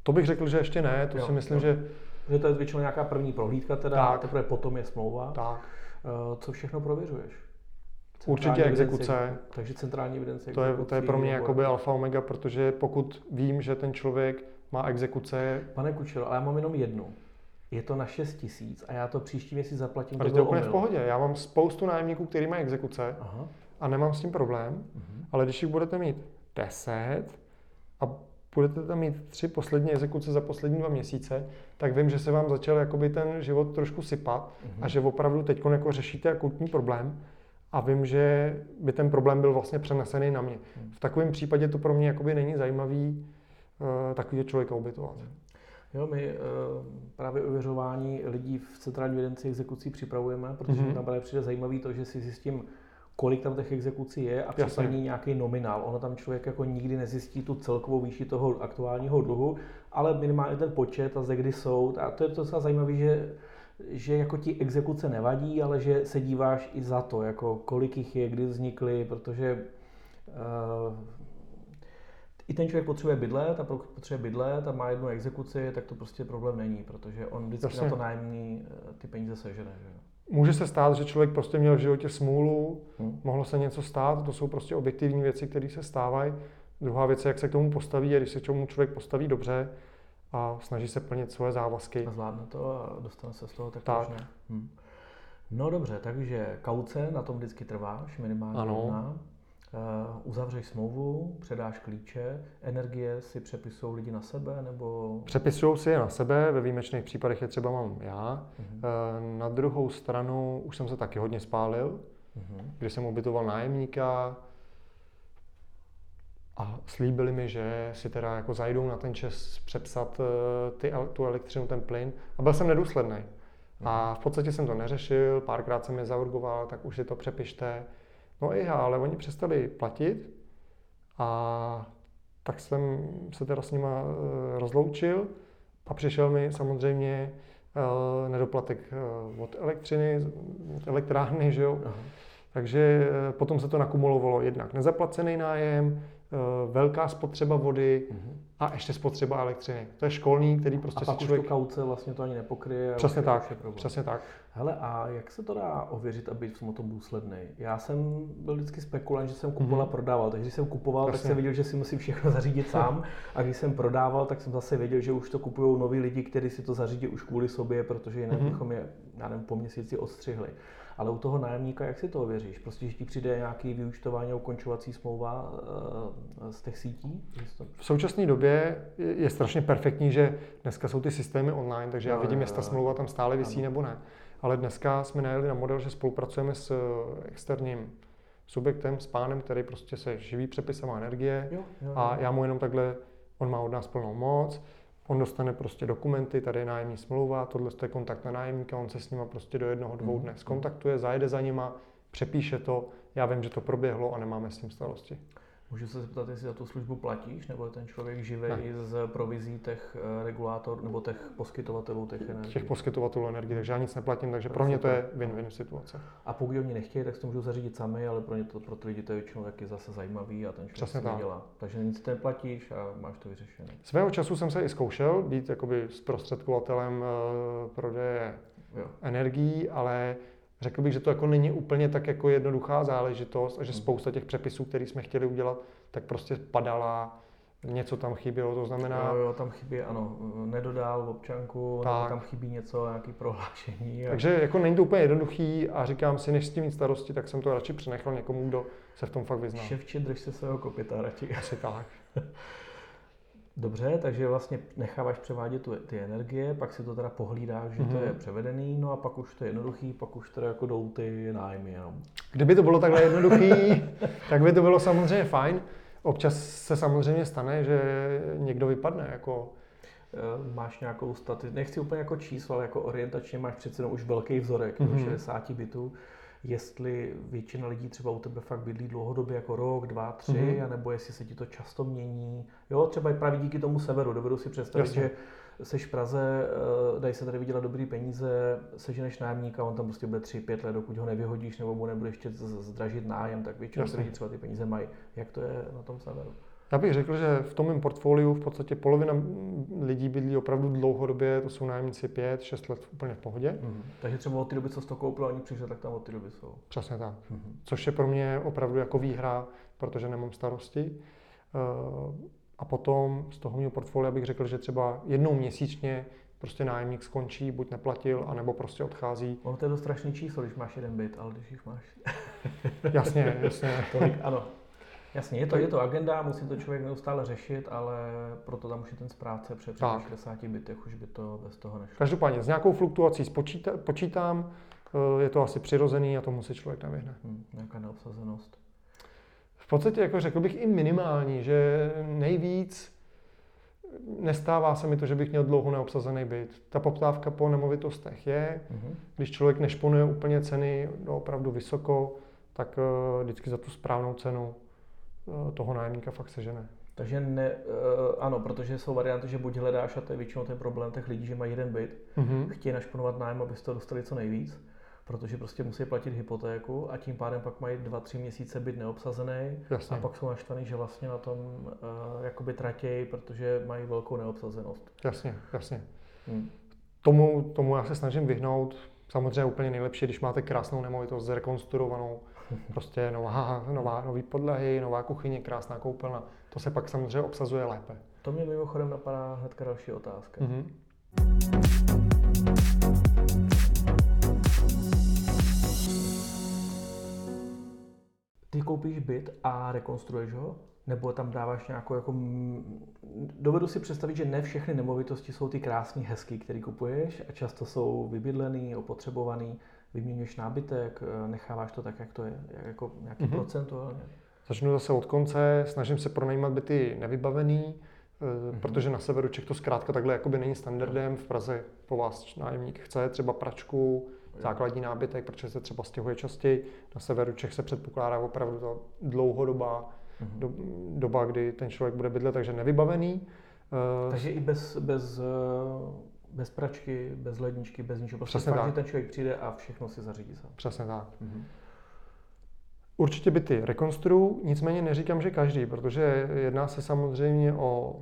To bych řekl, že ještě ne, to jo, si myslím, jo. že... Že to je většinou nějaká první prohlídka teda, tak. A teprve potom je smlouva. Tak. Co všechno prověřuješ? Určitě exekuce. Takže centrální evidence. To je, to je pro mě jakoby alfa omega, protože pokud vím, že ten člověk má exekuce... Pane Kučero, ale já mám jenom jednu. Je to na šest tisíc a já to příští měsíc zaplatím. Ale to je úplně v pohodě. Já mám spoustu nájemníků, který mají exekuce. Aha. A nemám s tím problém, uh-huh. ale když jich budete mít deset a budete tam mít tři poslední exekuce za poslední dva měsíce, tak vím, že se vám začal jakoby ten život trošku sypat uh-huh. a že opravdu teď jako řešíte akutní problém. A vím, že by ten problém byl vlastně přenesený na mě. V takovém případě to pro mě jakoby není zajímavý uh, takovýho člověka ubytovat. Jo, my uh, právě ověřování lidí v centrální evidenci exekucí připravujeme, protože mm-hmm. tam právě přijde zajímavý to, že si zjistím, kolik tam těch exekucí je a případně nějaký nominál. Ono tam člověk jako nikdy nezjistí tu celkovou výši toho aktuálního dluhu, ale minimálně ten počet a ze kdy jsou. A to je docela zajímavý, že že jako ti exekuce nevadí, ale že se díváš i za to, jako kolik jich je, kdy vznikly, protože uh, i ten člověk potřebuje bydlet a pokud potřebuje bydlet a má jednu exekuci, tak to prostě problém není, protože on vždycky Jasně. na to nájemní ty peníze sežene. Může se stát, že člověk prostě měl v životě smůlu, hmm. mohlo se něco stát, to jsou prostě objektivní věci, které se stávají. Druhá věc je, jak se k tomu postaví a když se k tomu člověk postaví dobře, a snaží se plnit svoje závazky. A zvládne to a dostane se z toho tak, tak. možná. Hm. No dobře, takže kauce, na tom vždycky trváš, minimálně ano. jedna. Uh, uzavřeš smlouvu, předáš klíče, energie si přepisují lidi na sebe nebo... Přepisují si je na sebe, ve výjimečných případech je třeba mám já. Uh-huh. Uh, na druhou stranu už jsem se taky hodně spálil, uh-huh. kdy jsem ubytoval nájemníka, a slíbili mi, že si teda jako zajdou na ten čas přepsat ty, tu elektřinu, ten plyn. A byl jsem nedůsledný. A v podstatě jsem to neřešil, párkrát jsem je zaurgoval, tak už si to přepište. No i ale oni přestali platit. A tak jsem se teda s nima rozloučil. A přišel mi samozřejmě nedoplatek od elektřiny, od elektrárny, že jo. Aha. Takže potom se to nakumulovalo jednak nezaplacený nájem, velká spotřeba vody mm-hmm. a ještě spotřeba elektřiny. To je školní, který prostě si člověk... A pak už to kauce vlastně to ani nepokryje. Přesně tak, přesně tak. Hele, a jak se to dá ověřit a být v tom důsledný? Já jsem byl vždycky spekulant, že jsem kupoval mm-hmm. a prodával. Takže když jsem kupoval, Jasně. tak jsem věděl, že si musím všechno zařídit sám. A když jsem prodával, tak jsem zase věděl, že už to kupují noví lidi, kteří si to zařídí už kvůli sobě, protože jinak mm-hmm. bychom je, já nevím, po měsíci odstřihli. Ale u toho nájemníka, jak si to ověříš? Prostě, že ti přijde nějaký vyúčtování a ukončovací smlouva z těch sítí? V současné době je strašně perfektní, že dneska jsou ty systémy online, takže já vidím, jestli ta smlouva tam stále visí nebo ne. Ale dneska jsme najeli na model, že spolupracujeme s externím subjektem, s pánem, který prostě se živí přepisem energie jo, jo, jo. a já mu jenom takhle, on má od nás plnou moc, on dostane prostě dokumenty, tady je nájemní smlouva, tohle je kontakt na nájemníka, on se s nima prostě do jednoho, dvou dne skontaktuje, zajede za nima, přepíše to, já vím, že to proběhlo a nemáme s tím starosti. Můžu se zeptat, jestli za tu službu platíš, nebo je ten člověk živý z provizí těch regulátorů, nebo těch poskytovatelů těch energie? Těch poskytovatelů energie, takže já nic neplatím, takže pro mě to je win-win situace. A pokud oni nechtějí, tak si to můžou zařídit sami, ale pro ně to, pro ty lidi to je většinou taky zase zajímavý a ten člověk si dělá. Takže nic neplatíš a máš to vyřešené. Svého času jsem se i zkoušel být jakoby zprostředkovatelem uh, prodeje jo. energií, ale řekl bych, že to jako není úplně tak jako jednoduchá záležitost a že spousta těch přepisů, které jsme chtěli udělat, tak prostě padala, něco tam chybělo, to znamená... Jo, jo, tam chybí, ano, nedodal v občanku, nebo tam chybí něco, nějaké prohlášení. A... Takže jako není to úplně jednoduchý a říkám si, než s tím mít starosti, tak jsem to radši přenechal někomu, kdo se v tom fakt vyzná. Ševče, drž se svého kopyta radši. Asi tak. Dobře, takže vlastně necháváš převádět tu, ty energie, pak si to teda pohlídáš, že mm-hmm. to je převedený, no a pak už to je jednoduchý, pak už teda jako jdou ty nájmy jenom. Kdyby to bylo takhle jednoduchý, tak by to bylo samozřejmě fajn. Občas se samozřejmě stane, že někdo vypadne, jako... Máš nějakou statistiku, nechci úplně jako číslo, ale jako orientačně máš přece už velký vzorek, mm-hmm. šedesát bytů. Jestli většina lidí třeba u tebe fakt bydlí dlouhodobě jako rok, dva, tři, mm-hmm. anebo jestli se ti to často mění. Jo, třeba i právě díky tomu severu. Dovedu si představit, jasně. že seš v Praze, dají se tady vydělat dobrý peníze, seženeš nájemníka, on tam prostě bude tři, pět let, dokud ho nevyhodíš nebo mu nebude ještě zdražit nájem, tak většinou lidi třeba ty peníze mají. Jak to je na tom severu? Já bych řekl, že v tom mém portfoliu v podstatě polovina lidí bydlí opravdu dlouhodobě, to jsou nájemníci pět šest let úplně v pohodě. Mm-hmm. Takže třeba od té doby, co jsi to koupil a oni přišli, tak tam od té doby jsou. Přesně tak. Mm-hmm. Což je pro mě opravdu jako výhra, protože nemám starosti. A potom z toho mého portfolia bych řekl, že třeba jednou měsíčně prostě nájemník skončí, buď neplatil, anebo prostě odchází. Ono to je to strašný číslo, když máš jeden byt, ale když jich máš... jasně, jasně. Tolik, ano. Jasně, je to, je to agenda, musí to člověk neustále řešit, ale proto tam už je ten správce před šedesáti bytech, už by to bez toho nešlo. Každopádně s nějakou fluktuací spočítá, počítám, je to asi přirozený a tomu se člověk nevyhne. Hmm, nějaká neobsazenost. V podstatě jako řekl bych i minimální, že nejvíc nestává se mi to, že bych měl dlouho neobsazený byt. Ta poptávka po nemovitostech je, mm-hmm. když člověk nešponuje úplně ceny opravdu vysoko, tak vždycky za tu správnou cenu toho nájemníka fakt sežene. Takže ne, ano, protože jsou varianty, že buď hledáš, a to je většinou ten problém těch lidí, že mají jeden byt, mm-hmm. chtějí našponovat nájem, aby z toho dostali co nejvíc, protože prostě musí platit hypotéku a tím pádem pak mají dva, tři měsíce byt neobsazený. Jasně. A pak jsou naštvaný, že vlastně na tom uh, jakoby tratějí, protože mají velkou neobsazenost. Jasně, jasně. Hmm. Tomu, tomu já se snažím vyhnout. Samozřejmě úplně nejlepší, když máte krásnou nemovitost zrekonstruovanou, prostě nová, nová, nový podlahy, nová kuchyně, krásná koupelna. To se pak samozřejmě obsazuje lépe. To mě mimochodem napadá hnedka další otázka. Mm-hmm. Ty koupíš byt a rekonstruuješ ho? Nebo tam dáváš nějakou jako... Dovedu si představit, že ne všechny nemovitosti jsou ty krásný, hezký, které kupuješ a často jsou vybydlený, opotřebovaný. Vyměňuješ nábytek, necháváš to tak, jak to je, jako nějaký mm-hmm. procentuálně. Začnu zase od konce, snažím se pronajímat byty nevybavený, mm-hmm. protože na severu Čech to zkrátka takhle jakoby není standardem. V Praze po vás nájemník chce třeba pračku, základní nábytek, protože se třeba stěhuje častěji. Na severu Čech se předpokládá opravdu ta dlouhodobá mm-hmm. do, doba, kdy ten člověk bude bydlet, takže nevybavený. Takže i bez... bez Bez pračky, bez ledničky, bez ničeho. Prostě přesně fakt, že ten člověk přijde a všechno si zařídí sám. Přesně tak. Mm-hmm. Určitě byty rekonstruuji, nicméně neříkám, že každý, protože jedná se samozřejmě o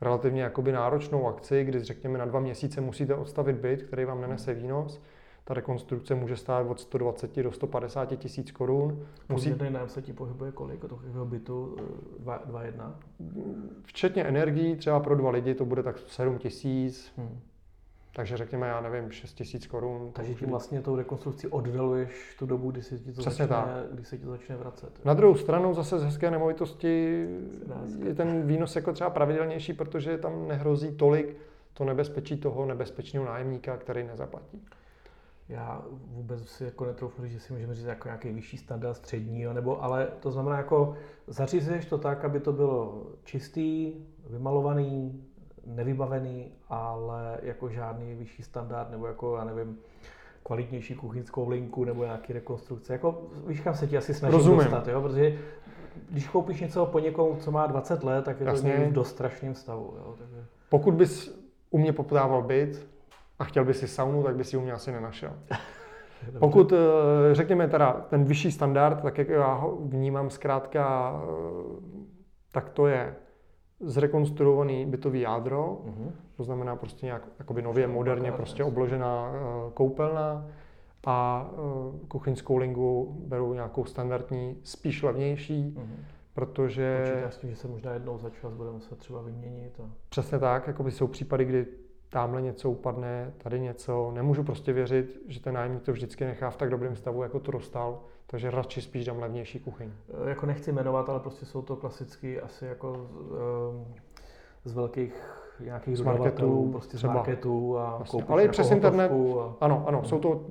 relativně jakoby náročnou akci, kdy řekněme na dva měsíce musíte odstavit byt, který vám nenese výnos. Ta rekonstrukce může stát od sto dvacet do sto padesát tisíc korun. Průměrný nájem se ti pohybuje kolik od takového bytu? dva jedna? Včetně energií, třeba pro dva lidi to bude tak sedm tisíc. Hmm. Takže řekněme, já nevím, šest tisíc korun. Takže tím vlastně tou rekonstrukcí oddaluješ tu dobu, kdy se ti to, začne, kdy se ti to začne vracet. Na druhou stranu zase z hezké nemovitosti je ten výnos jako třeba pravidelnější, protože tam nehrozí tolik to nebezpečí toho nebezpečného nájemníka, který nezaplatí. Já vůbec si jako netroufu, že si můžeme říct jako nějaký vyšší standard střední, nebo, ale to znamená jako zařízuješ to tak, aby to bylo čistý, vymalovaný, nevybavený, ale jako žádný vyšší standard, nebo jako, já nevím, kvalitnější kuchyňskou linku, nebo nějaký rekonstrukce. Jako, víš, kam se ti asi snaží Rozumím. dostat, jo? Protože když koupíš něco po někomu, co má dvacet let, tak je Jasně. to v dost strašném stavu. Jo? Takže... Pokud bys u mě poptával byt, a chtěl by si saunu, tak by si u mě asi nenašel. Pokud řekněme teda ten vyšší standard, tak jak já ho vnímám zkrátka, tak to je zrekonstruovaný bytový jádro, mm-hmm. to znamená prostě nějak jakoby nově, moderně prostě obložená koupelna a kuchyňskou linku berou nějakou standardní, spíš levnější, mm-hmm. protože... Počítá s tím, že se možná jednou za čas bude muset třeba vyměnit. A... Přesně tak, jakoby jsou případy, kdy tamhle něco upadne, tady něco. Nemůžu prostě věřit, že ten nájemník to vždycky nechá v tak dobrém stavu, jako to dostal, takže radši spíš dám levnější kuchyň. Jako nechci jmenovat, ale prostě jsou to klasicky asi jako z, z velkých nějakých z marketů, prostě z marketů a vlastně. Koupíš. Ale i přes internet. A... Ano, ano, jsou to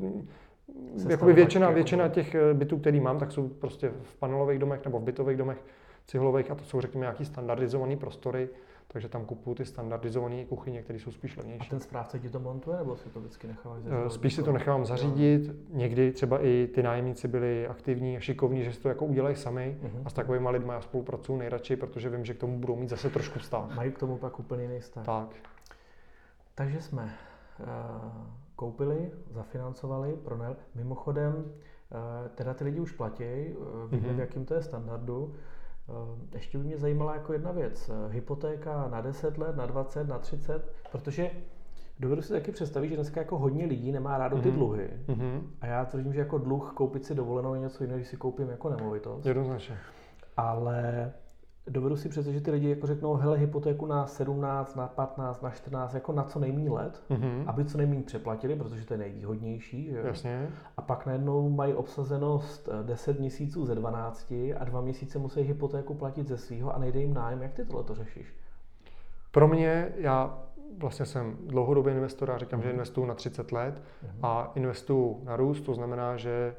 jakoby většina, většina těch bytů, který mám, tak jsou prostě v panelových domech nebo v bytových domech cihlových a to jsou řekněme nějaký standardizovaný prostory. Takže tam kupuju ty standardizované kuchyně, které jsou spíš levnější. A ten správce ti to montuje, nebo si to vždycky necháváš zařídit? Spíš si to nechávám zařídit. Někdy třeba i ty nájemníci byli aktivní a šikovní, že si to jako udělají sami. Uh-huh. A s takovými lidmi já spolupracuju nejradši, protože vím, že k tomu budou mít zase trošku vztah. Mají k tomu pak úplně jiný vztah. Tak. Takže jsme koupili, zafinancovali, pronajali. Mimochodem, teda ty lidi už platí, víme, uh-huh. v jakým to je standardu. Ještě by mě zajímala jako jedna věc, hypotéka na deset let, na dvacet, na třicet, protože dovedu si taky představit, že dneska jako hodně lidí nemá rádo ty dluhy. Mm-hmm. A já tvrdím, že jako dluh koupit si dovolenou je něco jiného, když si koupím jako nemovitost. Jednoznačně. Ale dovedu si představit, že ty lidi jako řeknou, hele, hypotéku na sedmnáct, na patnáct, na čtrnáct, jako na co nejméně let, mm-hmm. aby co nejméně přeplatili, protože to je nejvýhodnější. Že? Jasně. A pak najednou mají obsazenost deset měsíců ze dvanácti a dva měsíce musí hypotéku platit ze svýho a nejde jim nájem. Jak ty tohle to řešíš? Pro mě, já vlastně jsem dlouhodobý investor, já říkám, mm-hmm. že investuju na třicet let mm-hmm. a investuju na růst, to znamená, že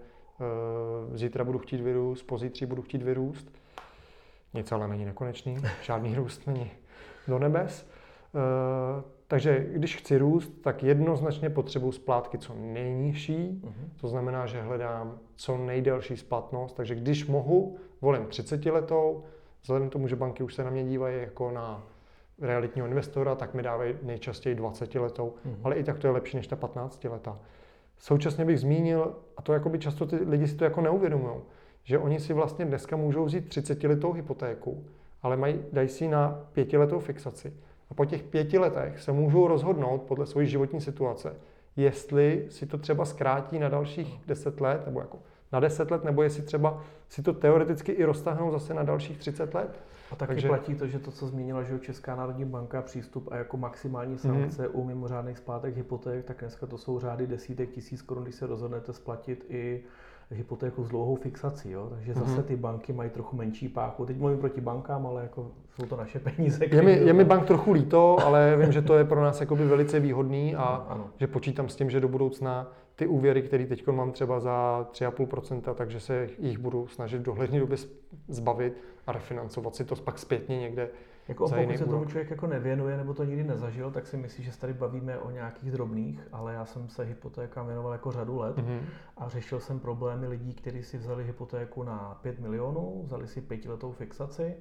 e, zítra budu chtít vyrůst, pozítří budu chtít vyrůst. Nic ale není nekonečný, žádný růst není do nebes. E, takže když chci růst, tak jednoznačně potřebuji splátky co nejnižší. Uh-huh. To znamená, že hledám co nejdelší splatnost. Takže když mohu, volím třicetiletou. Vzhledem k tomu, že banky už se na mě dívají jako na realitního investora, tak mi dávají nejčastěji dvacetiletou. Uh-huh. Ale i tak to je lepší než ta patnáctiletá. Současně bych zmínil, a to jakoby často ty lidi si to jako neuvědomují, že oni si vlastně dneska můžou vzít třicetiletou hypotéku, ale mají, dají si na pětiletou fixaci. A po těch pěti letech se můžou rozhodnout podle své životní situace, jestli si to třeba zkrátí na dalších deset let, nebo jako na deset let, nebo jestli třeba si to teoreticky i roztáhnou zase na dalších třicet let. A taky Takže... platí to, že to, co zmínila, že Česká národní banka přístup a jako maximální sankce mm-hmm. u mimořádných splátek hypoték, tak dneska to jsou řády desítek tisíc korun, když se rozhodnete splatit i hypotéku s dlouhou fixací, jo? Takže mm-hmm. zase ty banky mají trochu menší páku. Teď mluvím proti bankám, ale jako jsou to naše peníze. Je mi, je mi bank trochu líto, ale vím, že to je pro nás jakoby velice výhodný a ano, ano. že počítám s tím, že do budoucna ty úvěry, které teď mám třeba za tři celá pět procenta, takže se jich budu snažit v dohledné době zbavit a refinancovat si to pak zpětně někde. Jako pokud se tomu člověk jako nevěnuje nebo to nikdy nezažil, tak si myslí, že se tady bavíme o nějakých drobných, ale já jsem se hypotékám věnoval jako řadu let mm-hmm. a řešil jsem problémy lidí, kteří si vzali hypotéku na pět milionů, vzali si pětiletou fixaci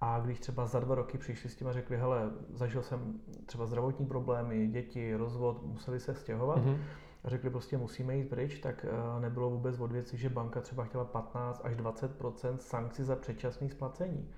a když třeba za dva roky přišli s tím a řekli, hele, zažil jsem třeba zdravotní problémy, děti, rozvod, museli se stěhovat, mm-hmm. a řekli prostě musíme jít pryč, tak nebylo vůbec od věci, že banka třeba chtěla patnáct až dvacet procent sankci za předčasné splacení.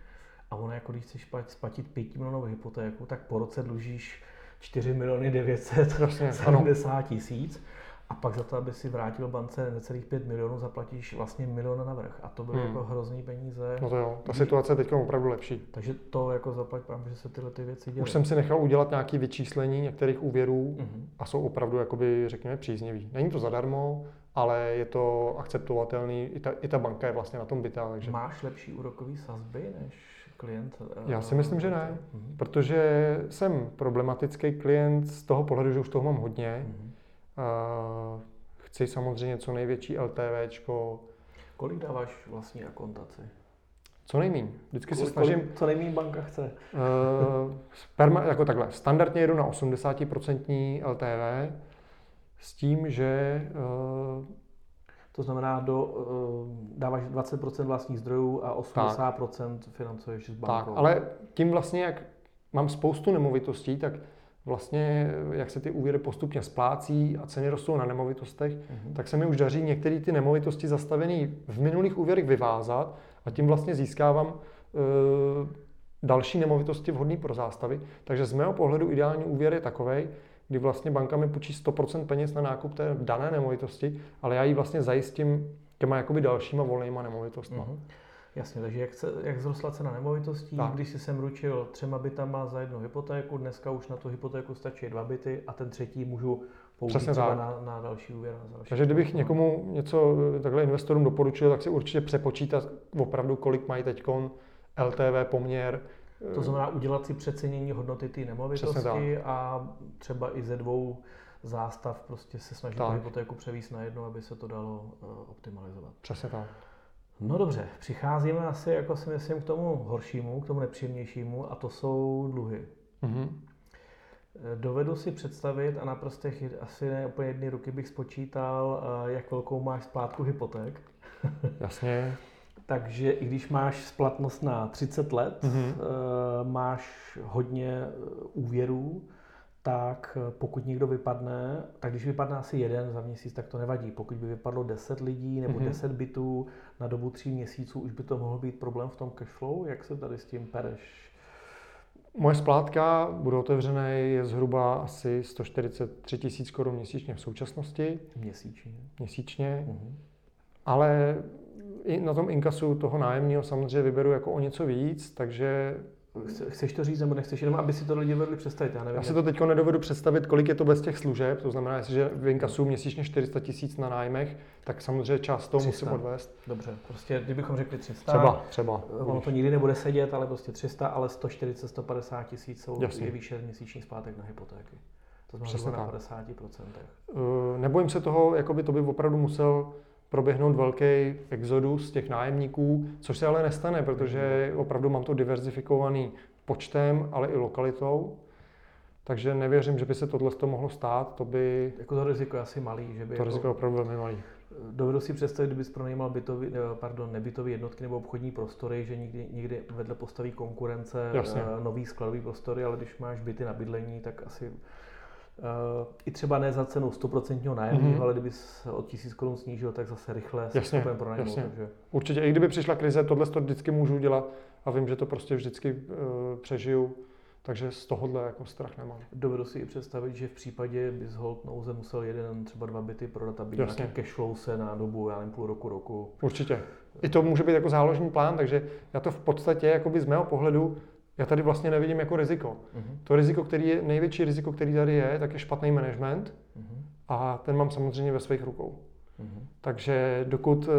A ono, jako když chceš splatit pětimilionovou hypotéku, tak po roce dlužíš čtyři miliony devět set sedmdesát tisíc a pak za to, aby si vrátil bance necelých pět milionů, zaplatíš vlastně milion navrch. A to byly hmm. jako hrozný peníze. No to jo, ta situace je teď opravdu lepší. Takže to jako zaplať pán, že se tyhle ty věci dělají. Už jsem si nechal udělat nějaké vyčíslení některých úvěrů hmm. a jsou opravdu, jakoby, řekněme, příznivý. Není to zadarmo, ale je to akceptovatelný. I ta, i ta banka je vlastně na tom bytá. Takže... Máš lepší úrokový sazby než... klient? Já si myslím, že ne, mm-hmm. protože jsem problematický klient z toho pohledu, že už toho mám hodně. Mm-hmm. Chci samozřejmě co největší LTVčko. Kolik dáváš vlastní akontaci? Co nejméně. Vždycky se snažím... Kolik, co nejméně banka chce? Perma, jako takhle, standardně jedu na osmdesát procent el té vé s tím, že... To znamená, do, dáváš dvacet procent vlastních zdrojů a osmdesát procent tak. financuješ s bankou. Tak, ale tím vlastně, jak mám spoustu nemovitostí, tak vlastně, jak se ty úvěry postupně splácí a ceny rostou na nemovitostech, mm-hmm. tak se mi už daří některé ty nemovitosti zastavené v minulých úvěrech vyvázat a tím vlastně získávám e, další nemovitosti vhodné pro zástavy. Takže z mého pohledu ideální úvěr je takovej, kdy vlastně banka mi půjčí sto procent peněz na nákup té dané nemovitosti, ale já ji vlastně zajistím těma jakoby dalšíma volnýma nemovitostma. Mm-hmm. Jasně, takže jak, jak vzrostla cena nemovitostí, tak. Když si jsem ručil třema bytama za jednu hypotéku, dneska už na tu hypotéku stačí dva byty a ten třetí můžu použít na, na další úvěr. Na další takže kdybych někomu něco takhle investorům doporučil, tak si určitě přepočítat opravdu, kolik mají teďkon L T V poměr. To znamená udělat si přecenění hodnoty té nemovitosti a třeba i ze dvou zástav prostě se snažit tu hypotéku převést na jednu, aby se to dalo optimalizovat. Přesně tak. No dobře, přicházíme asi, jako si myslím, k tomu horšímu, k tomu nepříjemnějšímu, a to jsou dluhy. Mm-hmm. Dovedu si představit, a na prostech asi ne úplně jedné ruky bych spočítal, jak velkou máš splátku hypoték. Jasně. Takže i když máš splatnost na třicet let, mm-hmm. máš hodně úvěrů, tak pokud někdo vypadne, tak když vypadne asi jeden za měsíc, tak to nevadí. Pokud by vypadlo deset lidí nebo mm-hmm. deset bytů na dobu tří měsíců, už by to mohl být problém v tom cashflow. Jak se tady s tím pereš? Moje splátka, budu otevřený, je zhruba asi sto čtyřicet tři tisíc korun měsíčně v současnosti. Měsíčně. Měsíčně. Mm-hmm. Ale i na tom inkasu toho nájemního samozřejmě vyberu jako o něco víc, takže... Chceš to říct, nebo nechceš, jenom aby si to lidi dovedli představit? Já nevím. Já si to teď nedovedu představit, kolik je to bez těch služeb, to znamená, že vynkasu měsíčně čtyři sta tisíc na nájmech, tak samozřejmě část toho musím odvést. Dobře, prostě kdybychom řekli tři sta, třeba, třeba. Ono to nikdy nebude sedět, ale prostě tři sta, ale sto čtyřicet až sto padesát tisíc jsou je výše měsíční splátek na hypotéky. To znamená na padesát procent. Uh, nebojím se toho, jako by to by opravdu musel proběhnout velký exodus těch nájemníků, což se ale nestane, protože opravdu mám to diverzifikovaný počtem, ale i lokalitou. Takže nevěřím, že by se tohle to mohlo stát, to by... Jako to riziko je asi malý, že by... To jako... riziko je opravdu velmi malý. Dovedu si představit, kdybys pronajímal bytový, pardon, nebytové jednotky nebo obchodní prostory, že někdy, někdy vedle postaví konkurence Jasně. nový skladový prostory, ale když máš byty na bydlení, tak asi... Uh, I třeba ne za cenu sto procent nájemního, mm-hmm. ale kdyby se o tisíc korun snížil, tak zase rychle se skupem pronajmout. Takže... Určitě, i kdyby přišla krize, tohle to vždycky můžu dělat a vím, že to prostě vždycky uh, přežiju, takže z tohohle jako strach nemám. Dovedu si i představit, že v případě bys holt nouze musel jeden, třeba dva byty prodat, aby nějaký cashflow se na dobu, já nevím, půl roku, roku. Určitě. I to může být jako záložní plán, takže já to v podstatě jakoby z mého pohledu já tady vlastně nevidím jako riziko. Uh-huh. To riziko, který je, největší riziko, který tady je, tak je špatný management uh-huh. a ten mám samozřejmě ve svých rukou. Uh-huh. Takže dokud uh,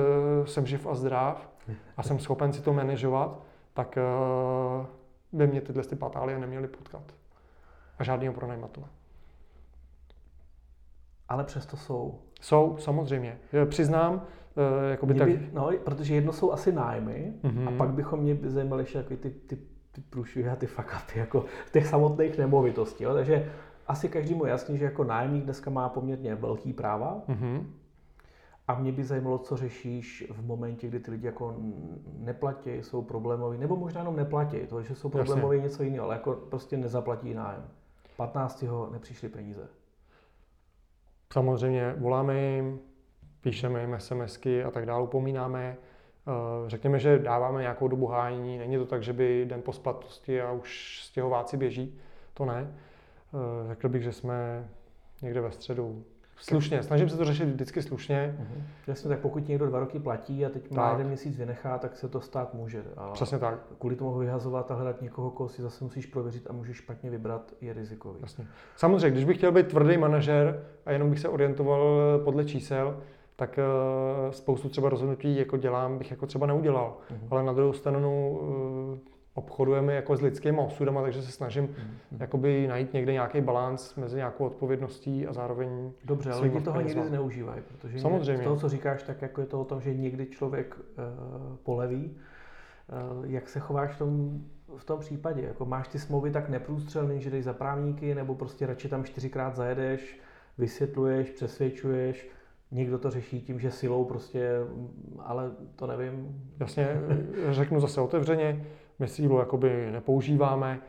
jsem živ a zdrav a jsem schopen si to manažovat, tak uh, by mě tyhle ty patálie neměly potkat. A žádnýho pronajímatele. Ale přesto jsou. Jsou, samozřejmě. Přiznám, uh, jakoby by, tak... No, protože jedno jsou asi nájmy uh-huh. a pak bychom mě zajímali ještě takový ty, ty ty průšvihy a ty fuck-upy, jako těch samotných nemovitostí. Jo? Takže asi každému je jasný, že jako nájemník dneska má poměrně velký práva. Mm-hmm. A mě by zajímalo, co řešíš v momentě, kdy ty lidi jako neplatí, jsou problémoví, nebo možná jenom neplatí, to, že jsou problémoví něco jiného, ale jako prostě nezaplatí nájem. patnáct ho nepřišly peníze. Samozřejmě voláme jim, píšeme jim SMSky a tak dále, upomínáme. Řekněme, že dáváme nějakou dobu hájení, není to tak, že by den po splatnosti a už stěhováci běží, to ne. Řekl bych, že jsme někde ve středu. Slušně, snažím se to řešit vždycky slušně. Mhm. Jasně, tak pokud někdo dva roky platí a teď má tak. jeden měsíc vynechá, tak se to stát může. A přesně tak. Kvůli tomu vyhazovat a hledat někoho, koho si zase musíš prověřit a můžeš špatně vybrat, je rizikový. Jasně. Samozřejmě, když bych chtěl být tvrdý manažer a jenom bych se orientoval podle čísel, tak spoustu třeba rozhodnutí jako dělám, bych jako třeba neudělal. Uhum. Ale na druhou stranu obchodujeme jako s lidskými osudama, takže se snažím uhum. jakoby najít někde nějaký balanc mezi nějakou odpovědností a zároveň... Dobře, ale lidi toho nikdy zneužívají, protože samozřejmě. Z toho, co říkáš, tak jako je to o tom, že někdy člověk uh, poleví. Uh, jak se chováš v tom, v tom případě? Jako máš ty smlouvy tak neprůstřelný, že jdeš za právníky, nebo prostě radši tam čtyřikrát zajedeš, vysvětluješ, přesvědčuješ. Někdo to řeší tím, že silou prostě, ale to nevím. Jasně, řeknu zase otevřeně, my sílu jakoby nepoužíváme,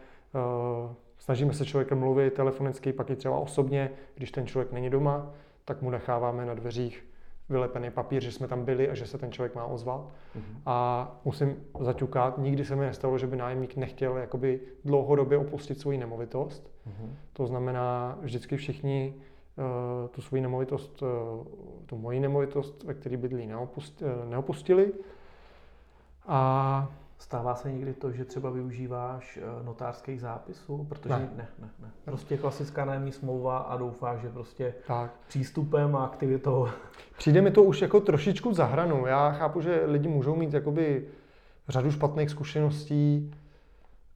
snažíme se člověkem mluvit telefonicky, pak i třeba osobně, když ten člověk není doma, tak mu necháváme na dveřích vylepený papír, že jsme tam byli a že se ten člověk má ozvat. Mhm. A musím zaťukat, nikdy se mi nestalo, že by nájemník nechtěl jakoby dlouhodobě opustit svoji nemovitost. Mhm. To znamená, vždycky všichni tu svoji nemovitost, tu moji nemovitost, ve které bydlí, neopustili. A stává se někdy to, že třeba využíváš notářských zápisů? Protože ne, ne, ne. ne. Prostě klasická nájemní smlouva a doufáš, že prostě tak. přístupem a aktivitou. Přijde mi to už jako trošičku za hranu. Já chápu, že lidi můžou mít jakoby řadu špatných zkušeností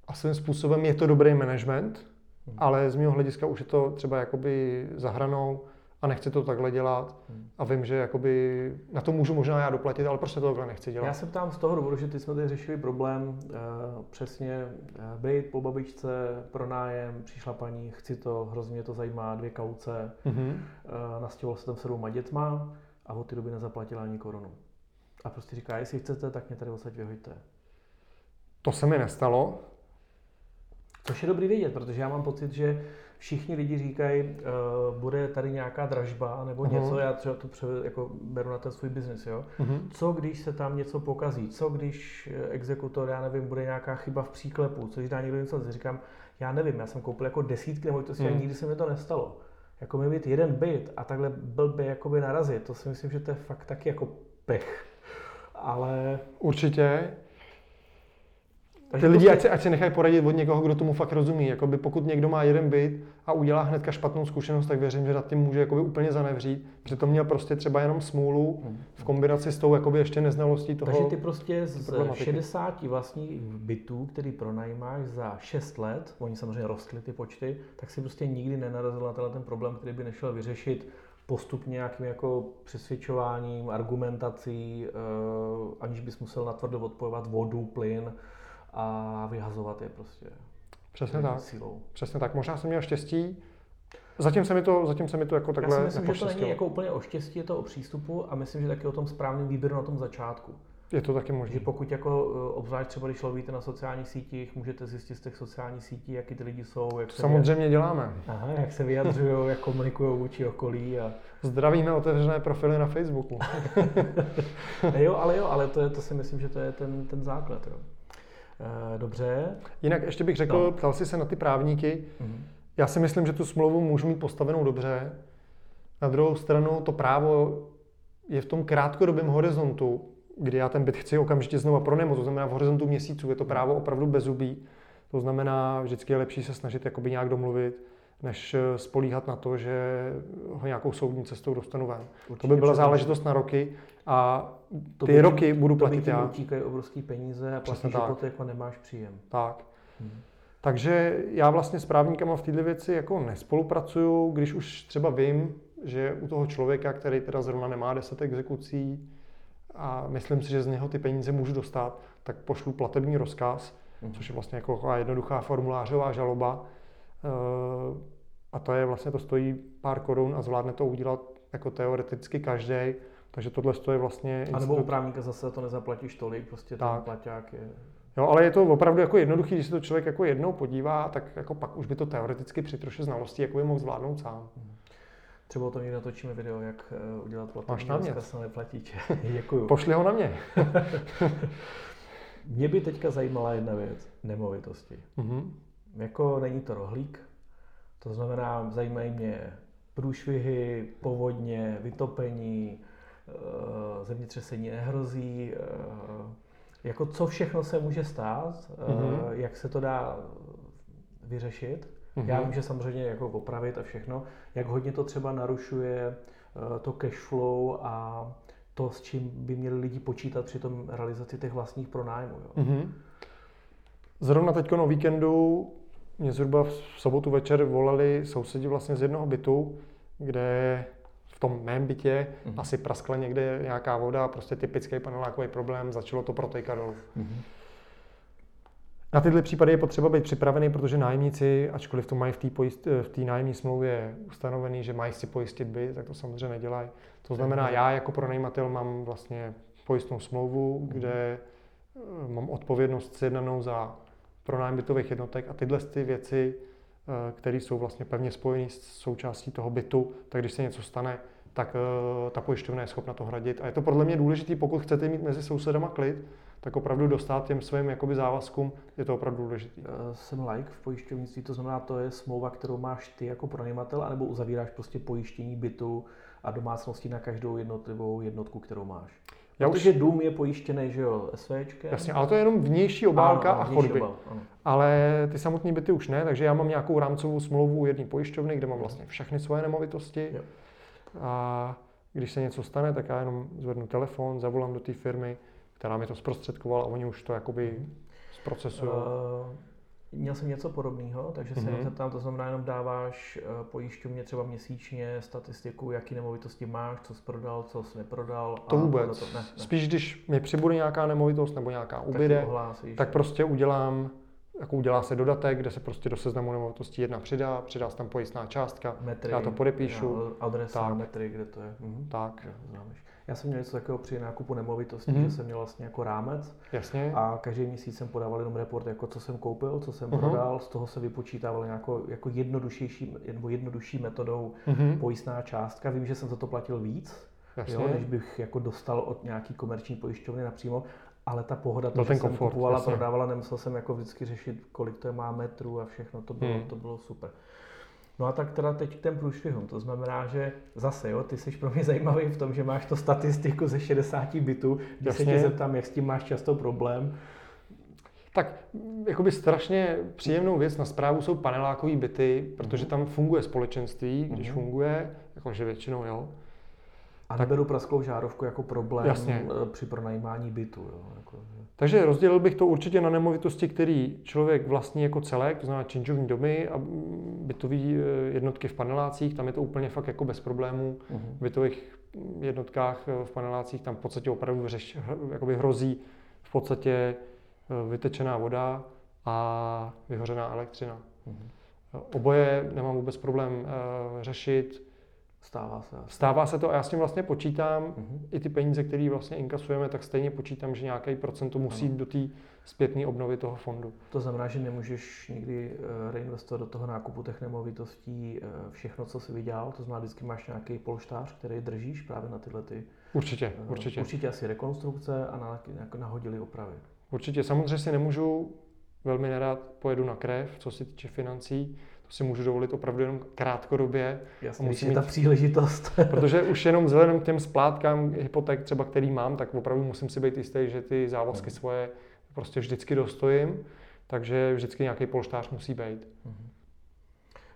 a svým způsobem je to dobrý management, hmm. ale z mého hlediska už je to třeba jakoby za hranou a nechci to takhle dělat a vím, že jakoby na to můžu možná já doplatit, ale prostě to takhle nechci dělat. Já se ptám z toho důvodu, že ty jsme tady řešili problém e, přesně e, byt po babičce, pronájem, přišla paní, chci to, hrozně to zajímá, dvě kauce, mm-hmm. e, nastěhoval se tam se dvouma dětma a od té doby nezaplatila ani korunu. A prostě říká, jestli chcete, tak mě tady odsaď vyhoďte. To se mi nestalo. Což je dobrý vědět, protože já mám pocit, že všichni lidi říkají, uh, bude tady nějaká dražba nebo uh-huh. něco, já třeba to převed, jako beru na ten svůj biznis, jo. Uh-huh. Co když se tam něco pokazí, co když exekutor, já nevím, bude nějaká chyba v příklepu, což dá někdo něco, říkám, já nevím, já jsem koupil jako desítky nemovitostí uh-huh. a nikdy se mi to nestalo. Jako mi být jeden byt a takhle blbě jakoby narazit, to si myslím, že to je fakt taky jako pech. Ale určitě. Ty lidi, ať se, ať se nechají poradit od někoho, kdo tomu fakt rozumí. Jakoby pokud někdo má jeden byt a udělá hnedka špatnou zkušenost, tak věřím, že nad tím může jakoby úplně zanevřít. Přitom měl prostě třeba jenom smůlu v kombinaci s tou jakoby ještě neznalostí toho. Takže ty prostě z šedesáti vlastních bytů, který pronajímáš za šest let, oni samozřejmě rostly ty počty, tak si prostě nikdy nenarazil na ten problém, který by nešel vyřešit postupně nějakým jako přesvědčováním, argumentací, eh, aniž bys musel natvrdo odpojovat vodu, plyn a vyhazovat je prostě. Přesně tak. Silou. Přesně tak. Možná jsem měl štěstí. Zatím se mi to, zatím se mi to jako takhle nepoštěstilo. Já si myslím, že to není jako úplně o štěstí, je to o přístupu a myslím, že taky o tom správném výběru na tom začátku. Je to taky možné. Že pokud jako obzvlášť třeba, když lovíte na sociálních sítích, můžete zjistit z těch sociálních sítí, jaký ty lidi jsou. Jak samozřejmě vyjad... děláme. Aha, jak se vyjadřují, jak komunikují vůči okolí. A... Zdravíme otevřené profily na Facebooku. jo, ale jo, ale to, je, to si myslím, že to je ten, ten základ. Jo. Dobře. Jinak ještě bych řekl, no. Ptal jsi se na ty právníky. Mm. Já si myslím, že tu smlouvu můžu mít postavenou dobře. Na druhou stranu to právo je v tom krátkodobém horizontu, kdy já ten byt chci okamžitě znova pronajímat, to znamená v horizontu měsíců, je to právo opravdu bezzubý. To znamená, vždycky je lepší se snažit jakoby nějak domluvit, než spolíhat na to, že ho nějakou soudní cestou dostanu ven. Určitě, to by byla záležitost na roky a ty by, roky budu platit já. To by ti utíkají obrovský peníze a platíš hypotéku, nemáš příjem. Tak. Hmm. Takže já vlastně s právníkama v této věci jako nespolupracuju, když už třeba vím, že u toho člověka, který teda zrovna nemá deset exekucí a myslím si, že z něho ty peníze můžu dostat, tak pošlu platební rozkaz, hmm. což je vlastně jako jednoduchá formulářová žaloba, a to je vlastně, to stojí pár korun a zvládne to udělat jako teoreticky každý, takže tohle stojí vlastně... A nebo u právníka zase to nezaplatíš tolik, prostě tak. Ten plaťák je... Jo, ale je to opravdu jako jednoduchý, když se to člověk jako jednou podívá, tak jako pak už by to teoreticky při troše znalostí jako by mohl zvládnout sám. Třeba o tom někdy natočíme video, jak udělat platební rozkaz na neplatiče. Děkuju. Pošli ho na mě. Mě by teďka zajímala jedna věc, nemovitosti. Mm-hmm. Jako není to rohlík, to znamená, zajímají mě průšvihy, povodně, vytopení, zemětřesení nehrozí, jako co všechno se může stát, mm-hmm. jak se to dá vyřešit. Mm-hmm. Já vím, že samozřejmě jako opravit a všechno, jak hodně to třeba narušuje to cash flow a to, s čím by měli lidi počítat při tom realizaci těch vlastních pronájmů. Jo. Mm-hmm. Zrovna teďko na víkendu mě zhruba v sobotu večer volali sousedi vlastně z jednoho bytu, kde v tom mém bytě mm-hmm. asi praskla někde nějaká voda, prostě typický panelákový problém, začalo to protékat dolů. Mm-hmm. Na tyhle případy je potřeba být připravený, protože nájemníci, ačkoliv to mají v té pojist... nájemní smlouvě ustanovený, že mají si pojistit byt, tak to samozřejmě nedělají. To znamená, já jako pronajímatel mám vlastně pojistnou smlouvu, mm-hmm. kde mám odpovědnost sjednanou za pronájem bytových jednotek a tyhle ty věci, které jsou vlastně pevně spojené s součástí toho bytu, tak když se něco stane, tak ta pojišťovna je schopna to hradit. A je to podle mě důležité, pokud chcete mít mezi sousedama klid, tak opravdu dostat těm svým jakoby závazkům, je to opravdu důležité. Jsem laik v pojišťovnictví, to znamená, to je smlouva, kterou máš ty jako pronajímatel, anebo uzavíráš prostě pojištění bytu a domácnosti na každou jednotlivou jednotku, kterou máš. Já Protože už... dům je pojištěný, že jo, SVčkem. Jasně, ale to je jenom vnější obálka ano, a chodby. Obal, ale ty samotné byty už ne, takže já mám nějakou rámcovou smlouvu u jedné pojišťovny, kde mám vlastně všechny svoje nemovitosti. Jo. A když se něco stane, tak já jenom zvednu telefon, zavolám do té firmy, která mi to zprostředkovala a oni už to jakoby zprocesují. Uh... Měl jsem něco podobného, takže se mm-hmm. zeptám, to znamená jenom dáváš pojišťovně třeba měsíčně statistiku, jaký nemovitosti máš, co jsi prodal, co jsi neprodal. To vůbec. To to, ne, ne. Spíš když mi přibude nějaká nemovitost nebo nějaká ubyde, tak, tak prostě udělám, jako udělá se dodatek, kde se prostě do seznamu nemovitostí jedna přidá, přidá se tam pojistná částka, metry, já to podepíšu. Adresa, metry, kde to je. Mhm. Tak. Já jsem měl něco takového při nákupu nemovitosti, mm-hmm. že jsem měl vlastně jako rámec. Jasně. A každý měsíc jsem podával jenom report, jako co jsem koupil, co jsem mm-hmm. prodal, z toho se vypočítával nějakou, jako jednodušší, nebo jednodušší metodou mm-hmm. pojistná částka. Vím, že jsem za to platil víc, jo, než bych jako dostal od nějaký komerční pojišťovny napřímo, ale ta pohoda, to, že jsem komfort, kupovala, jasně. prodávala, nemusel jsem jako vždycky řešit, kolik to je má metrů a všechno, to bylo, mm. to bylo super. No a tak teda teď k těm průšvihům, to znamená, že zase, jo, ty jsi pro mě zajímavý v tom, že máš to statistiku ze šedesáti bytů, když se tě zeptám, jak s tím máš často problém. Tak, jakoby strašně příjemnou věc na správu jsou panelákové byty, protože tam funguje společenství, když mm-hmm. funguje, jakože většinou, jo. A neberu prasklou žárovku jako problém jasně. při pronajímání bytu. Jo, jako, takže rozdělil bych to určitě na nemovitosti, který člověk vlastní jako celek, to znamená činžovní domy a bytové jednotky v panelácích, tam je to úplně fakt jako bez problémů. Uh-huh. V bytových jednotkách v panelácích tam v podstatě opravdu řeš, jakoby hrozí v podstatě vytečená voda a vyhořená elektřina. Uh-huh. Oboje nemám vůbec problém řešit. Stává se. Stává se to a já s tím vlastně počítám, uh-huh. i ty peníze, které vlastně inkasujeme, tak stejně počítám, že nějaký procento musí jít do té zpětné obnovy toho fondu. To znamená, že nemůžeš nikdy reinvestovat do toho nákupu těch nemovitostí všechno, co jsi vydělal, to znamená, vždycky máš nějaký polštář, který držíš právě na tyhle ty... Určitě, uh, určitě. Určitě asi rekonstrukce a na, nahodili opravy. Určitě, samozřejmě si nemůžu, velmi nerad pojedu na krev, co se týče financí, si můžu dovolit opravdu jenom krátkodobě. Jasně, musím mít ta příležitost. Protože už jenom vzhledem k těm splátkám hypoték třeba, který mám, tak opravdu musím si být jistý, že ty závazky svoje prostě vždycky dostojím, takže vždycky nějaký polštář musí být.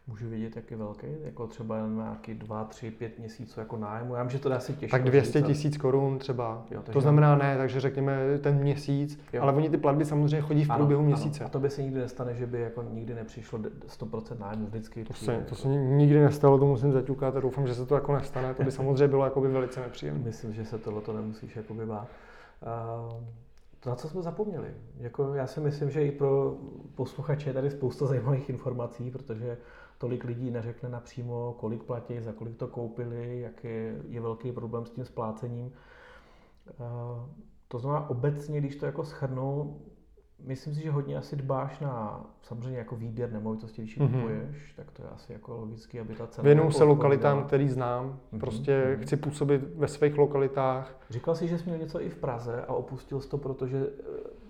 Můžu vidět, jak je velký, jako třeba nějaký dva, tři, pět měsíců jako nájmu, já vím, že to dá si těžko. Tak dvě stě tisíc korun třeba, jo, to znamená ne, takže řekněme ten měsíc, jo. Ale oni ty platby samozřejmě chodí v ano, průběhu měsíce. Ano. A to by se nikdy nestane, že by jako nikdy nepřišlo sto procent nájmu vždycky. To se, to jako... se nikdy nestalo, to musím zaťukat a doufám, že se to jako nestane, to by samozřejmě bylo jakoby velice nepříjemné. Myslím, že se tohle to nemusíš jakoby bát. Uh... Na co jsme zapomněli? Jako já si myslím, že i pro posluchače je tady spousta zajímavých informací, protože tolik lidí neřekne napřímo, kolik platí, za kolik to koupili, jak je, je velký problém s tím splácením. To znamená obecně, když to jako shrnu, myslím si, že hodně asi dbáš na samozřejmě jako výběr nemovitosti, když ji kupuješ, tak to je asi jako logický, aby ta cena... Věnuju se lokalitám, který znám, prostě mm-hmm. chci působit ve svých lokalitách. Říkal jsi, že jsi měl něco i v Praze a opustil jsi to, protože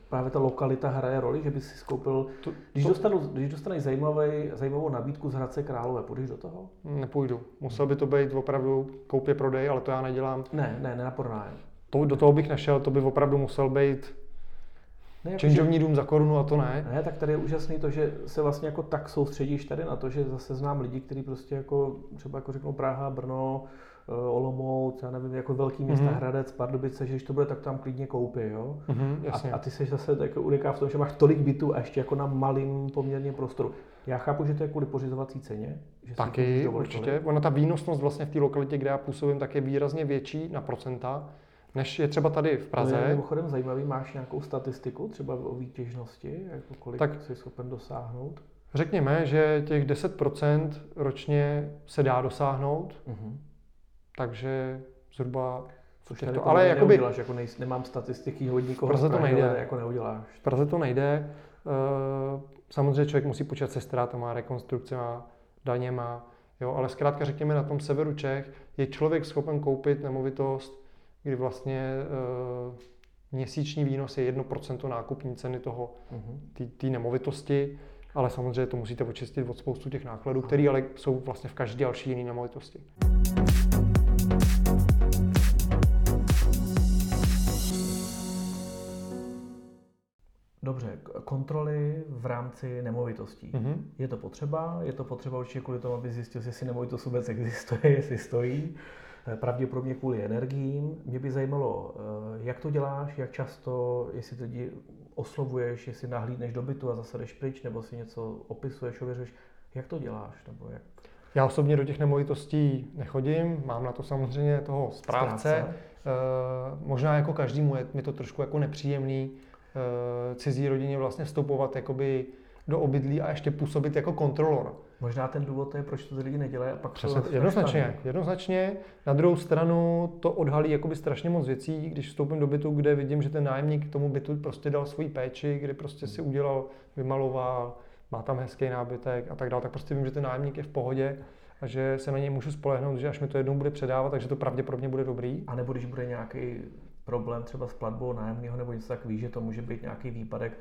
právě ta lokalita hraje roli, že bys si skoupil... To, to... Když, dostanu, když dostaneš zajímavý, zajímavou nabídku z Hradce Králové, půjdeš do toho? Nepůjdu. Musel by to být opravdu koupě prodej, ale to já nedělám. Ne, ne, ne na pronájem. To, do toho bych nešel, to by opravdu musel být... Činžovní dům za korunu a to ne. Ne, tak tady je úžasný to, že se vlastně jako tak soustředíš tady na to, že zase znám lidi, kteří prostě jako třeba jako řeknou Praha, Brno, Olomouc, já nevím, jako velký města, mm-hmm. Hradec, Pardubice, že když to bude, tak tam klidně koupí, jo. Mm-hmm, jasně. A, a ty seš zase tak uniká v tom, že máš tolik bytů a ještě jako na malým poměrně prostoru. Já chápu, že to je kvůli pořizovací ceně. Že taky, určitě. Ona ta výnosnost vlastně v té lokalitě, kde já působím, tak je výrazně větší na procenta, než je třeba tady v Praze. To je mimochodem zajímavý, máš nějakou statistiku třeba o výtěžnosti, jako kolik tak jsi schopen dosáhnout? Řekněme, že těch deset procent ročně se dá dosáhnout, uh-huh. takže zhruba... Což tady to ale jakoby, neuděláš, jako nej, nemám statistiky od nikoho. Praze to nejde. Jako neuděláš. V Praze to nejde. Samozřejmě člověk musí počítat se ztrátama, rekonstrukcema, daněma, jo, ale zkrátka řekněme na tom severu Čech je člověk schopen koupit nemovitost, kdy vlastně e, měsíční výnos je jedno procento nákupní ceny toho, mm-hmm. té nemovitosti, ale samozřejmě to musíte očistit od spoustu těch nákladů, které ale jsou vlastně v každé další jiné nemovitosti. Dobře, kontroly v rámci nemovitostí. Mm-hmm. Je to potřeba? Je to potřeba určitě kvůli tomu, aby zjistil, jestli nemovitost vůbec existuje, jestli stojí. Pravděpodobně kvůli energiím. Mě by zajímalo, jak to děláš, jak často, jestli lidi oslovuješ, jestli nahlídneš do bytu a zase jdeš pryč, nebo si něco opisuješ, ověřuješ. Jak to děláš? Nebo jak? Já osobně do těch nemovitostí nechodím, mám na to samozřejmě toho správce. správce. E, možná jako každému je mi to trošku jako nepříjemný e, cizí rodině vlastně vstupovat jakoby do obydlí a ještě působit jako kontrolor. Možná ten důvod je, proč to lidi nedělají a pak přesně, to jednoznačně, jednoznačně. Na druhou stranu to odhalí jakoby strašně moc věcí, když vstoupím do bytu, kde vidím, že ten nájemník tomu bytu prostě dal svoji péči, kde prostě si udělal, vymaloval, má tam hezký nábytek a tak dále, tak prostě vím, že ten nájemník je v pohodě a že se na něj můžu spolehnout, že až mi to jednou bude předávat, takže to pravděpodobně bude dobrý. A nebo když bude nějaký problém třeba s platbou nájemného nebo něco tak ví, že to může být nějaký výpadek.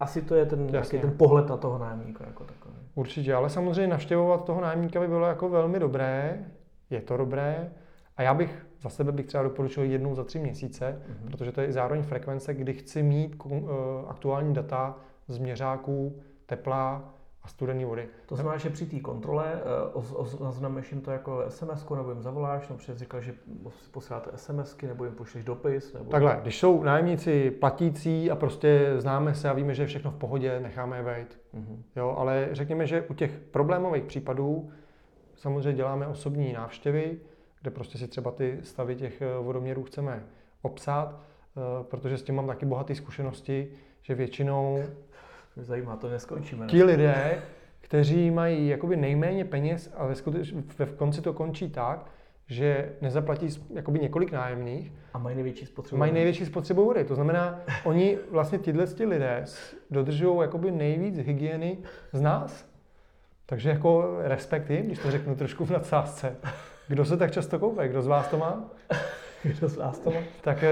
Asi to je ten, nějaký ten pohled na toho nájemníka jako takový. Určitě, ale samozřejmě navštěvovat toho nájemníka by bylo jako velmi dobré, je to dobré. A já bych za sebe bych třeba doporučil jednou za tři měsíce, mm-hmm. protože to je zároveň frekvence, kdy chci mít aktuální data z měřáků, tepla a studené vody. To znamená, že při té kontrole oznamuješ jim to jako es em esku, nebo jim zavoláš, no přes říkal, že posíláte SMSky, nebo jim pošleš dopis. Nebo... Takhle, když jsou nájemníci platící a prostě známe se a víme, že je všechno v pohodě, necháme je vejít. Mm-hmm. Jo, ale řekněme, že u těch problémových případů samozřejmě děláme osobní návštěvy, kde prostě si třeba ty stavy těch vodoměrů chceme obsát, protože s tím mám taky bohaté zkušenosti, že většinou... Zajímá, to neskončíme. Ti lidé, kteří mají jakoby nejméně peněz a ve konci to končí tak, že nezaplatí jakoby několik nájemných a mají největší spotřebu mají největší spotřebu vody. To znamená, oni vlastně tyhle lidé dodržují jakoby nejvíc hygieny z nás. Takže jako respekt jim, když to řeknu trošku v nadsázce. Kdo se tak často koupe? Kdo z vás to má? Kdo z vás to má? Tak...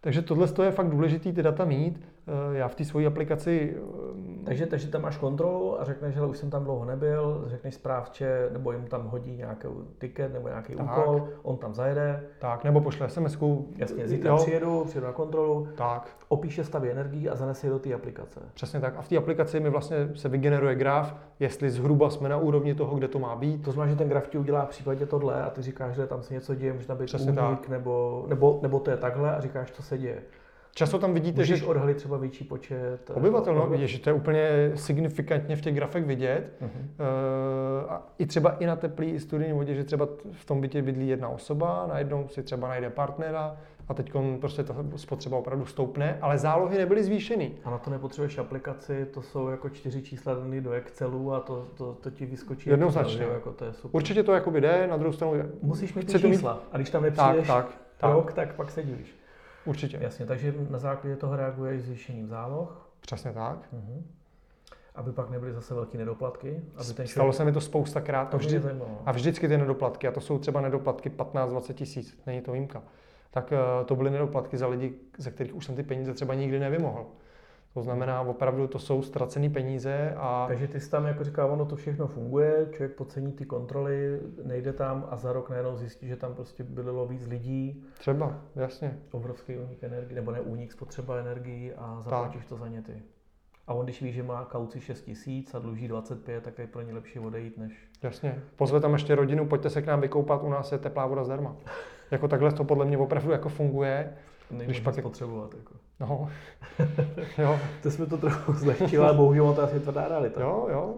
Takže tohle je fakt důležitý ty data mít. Já v té svojí aplikaci... Takže, takže tam máš kontrolu a řekneš, že už jsem tam dlouho nebyl, řekneš správče, nebo jim tam hodí nějaký tiket nebo nějaký tak. úkol, on tam zajede. Tak, nebo pošle SMSku. Jasně, zítra přijedu, přijedu na kontrolu, tak. opíše stavy energií a zanese do té aplikace. Přesně tak. A v té aplikaci mi vlastně se vygeneruje graf, jestli zhruba jsme na úrovni toho, kde to má být. To znamená, že ten graf ti udělá v případě tohle a ty říkáš, že tam se něco děje, může tam být únik, nebo, nebo, nebo to je takhle a říkáš, co se děje. Často tam vidíte, Můžeš že odhalit třeba větší počet obyvatel, no, vidíš, že to je úplně signifikantně v těch grafech vidět. Uh-huh. E, a i třeba i na teplý i studijní vodě, že třeba v tom bytě bydlí jedna osoba, najednou si třeba najde partnera a teď prostě ta spotřeba opravdu stoupne, ale zálohy nebyly zvýšeny. A na to nepotřebuješ aplikaci, to jsou jako čtyři čísla daný do Excelu a to, to, to ti vyskočí. Jednoznačně. Jako to je super. Určitě to jakoby jde, na druhou stranu musíš mít ty čísla. Mít... A když tam nepřijdeš tak, tak, rok, tak. tak pak se divíš. Určitě. Jasně, takže na základě toho reaguje zvýšením záloh. Přesně tak. Uh-huh. Aby pak nebyly zase velké nedoplatky. Aby ten Stalo člověk... se mi to spoustakrát a, vždy... a vždycky ty nedoplatky, a to jsou třeba nedoplatky patnáct dvacet tisíc, není to výjimka, tak to byly nedoplatky za lidi, ze kterých už jsem ty peníze třeba nikdy nevymohl. To znamená, opravdu to jsou ztracené peníze a... Takže ty jsi tam jako říká, ono to všechno funguje, člověk podcení ty kontroly, nejde tam a za rok najednou zjistí, že tam prostě bydlelo víc lidí. Třeba, jasně. Obrovský únik energie, nebo ne únik, spotřeba energií a zaplatíš to za ně ty. A on když ví, že má kauci šest tisíc a dluží dvacet pět, tak je pro ně lepší odejít než... Jasně. Pozve tam ještě rodinu, pojďte se k nám vykoupat, u nás je teplá voda zdarma. Jako takhle to podle mě opravdu jako funguje. Když pak potřebovat jako. No. Jo. To jsme to trochu zlehčili, ale bohužel to asi je tvrdá realita. Jo, jo.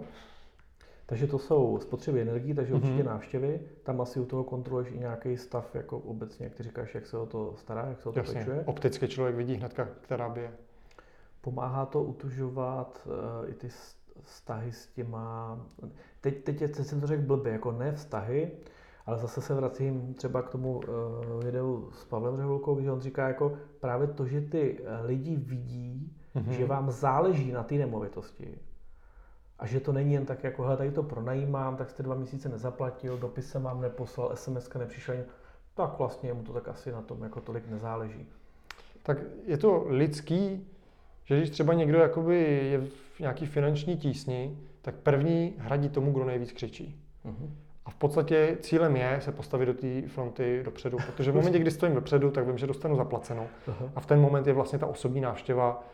Takže to jsou spotřeby energií, takže určitě mm-hmm. návštěvy. Tam asi u toho kontroluješ i nějaký stav jako obecně, jak ty říkáš, jak se o to stará, jak se o to Jasně. pečuje. Opticky člověk vidí hnedka, která bije. Pomáhá to utužovat uh, i ty vztahy s těma... Teď, teď, je, teď jsem to řekl blbě, jako ne vztahy, ale zase se vracím třeba k tomu uh, videu s Pavlem Řehulkou, že on říká jako právě to, že ty lidi vidí, mm-hmm. že vám záleží na té nemovitosti a že to není jen tak jako hele, tady to pronajímám, tak jste dva měsíce nezaplatil, dopis jsem vám neposlal, es em eska nepřišla, tak vlastně mu to tak asi na tom jako tolik nezáleží. Tak je to lidský, že když třeba někdo jakoby je v nějaký finanční tísni, tak první hradí tomu, kdo nejvíc křičí. Mm-hmm. A v podstatě cílem je se postavit do té fronty dopředu, protože v momentě, kdy stojím dopředu, tak vím, že dostanu zaplaceno. Aha. A v ten moment je vlastně ta osobní návštěva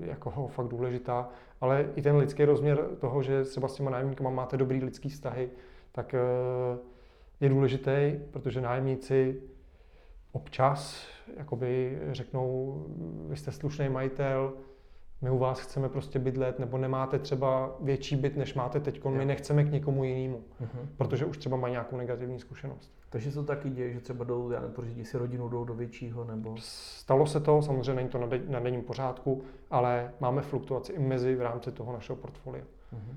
jako fakt důležitá, ale i ten lidský rozměr toho, že třeba s těma nájemníkama máte dobrý lidský vztahy, tak je důležitý, protože nájemníci občas jakoby řeknou, vy jste slušný majitel, my u vás chceme prostě bydlet, nebo nemáte třeba větší byt, než máte teď, my nechceme k někomu jinému, uh-huh. protože už třeba mají nějakou negativní zkušenost. Takže se to taky děje, že třeba jdou, já nepořídí si rodinu, jdou do většího, nebo... Stalo se to, samozřejmě není to na, de- na denním pořádku, ale máme fluktuaci i mezi v rámci toho našeho portfolia. Uh-huh.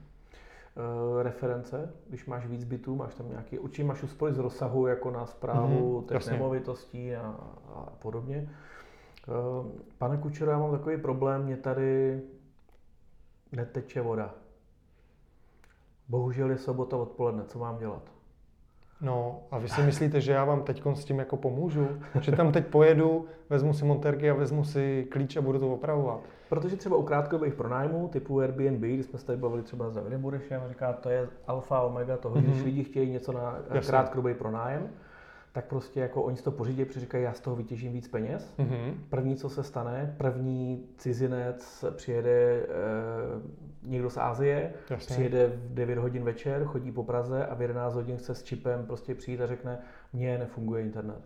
Uh, reference, když máš víc bytů, máš tam nějaký, určitě máš úspory z rozsahu, jako na správu uh-huh, těch nemovitostí a, a podobně. Pane Kučero, já mám takový problém, mě tady neteče voda. Bohužel je sobota odpoledne, co mám dělat? No a vy si myslíte, že já vám teď s tím jako pomůžu? Že tam teď pojedu, vezmu si montérky a vezmu si klíč a budu to opravovat? Protože třeba u krátkodobých pronájmů typu Airbnb, když jsme se tady bavili třeba s Davidem Burešem, říká, to je alfa omega toho, když mm-hmm. lidi chtějí něco na krátkodobý pronájem, tak prostě jako oni si to pořídí, protože říkají, já z toho vytěžím víc peněz. Mm-hmm. První, co se stane, první cizinec přijede e, někdo z Asie, Jasně. přijede v devět hodin večer, chodí po Praze a v jedenáct hodin chce s čipem prostě přijít a řekne, mně nefunguje internet.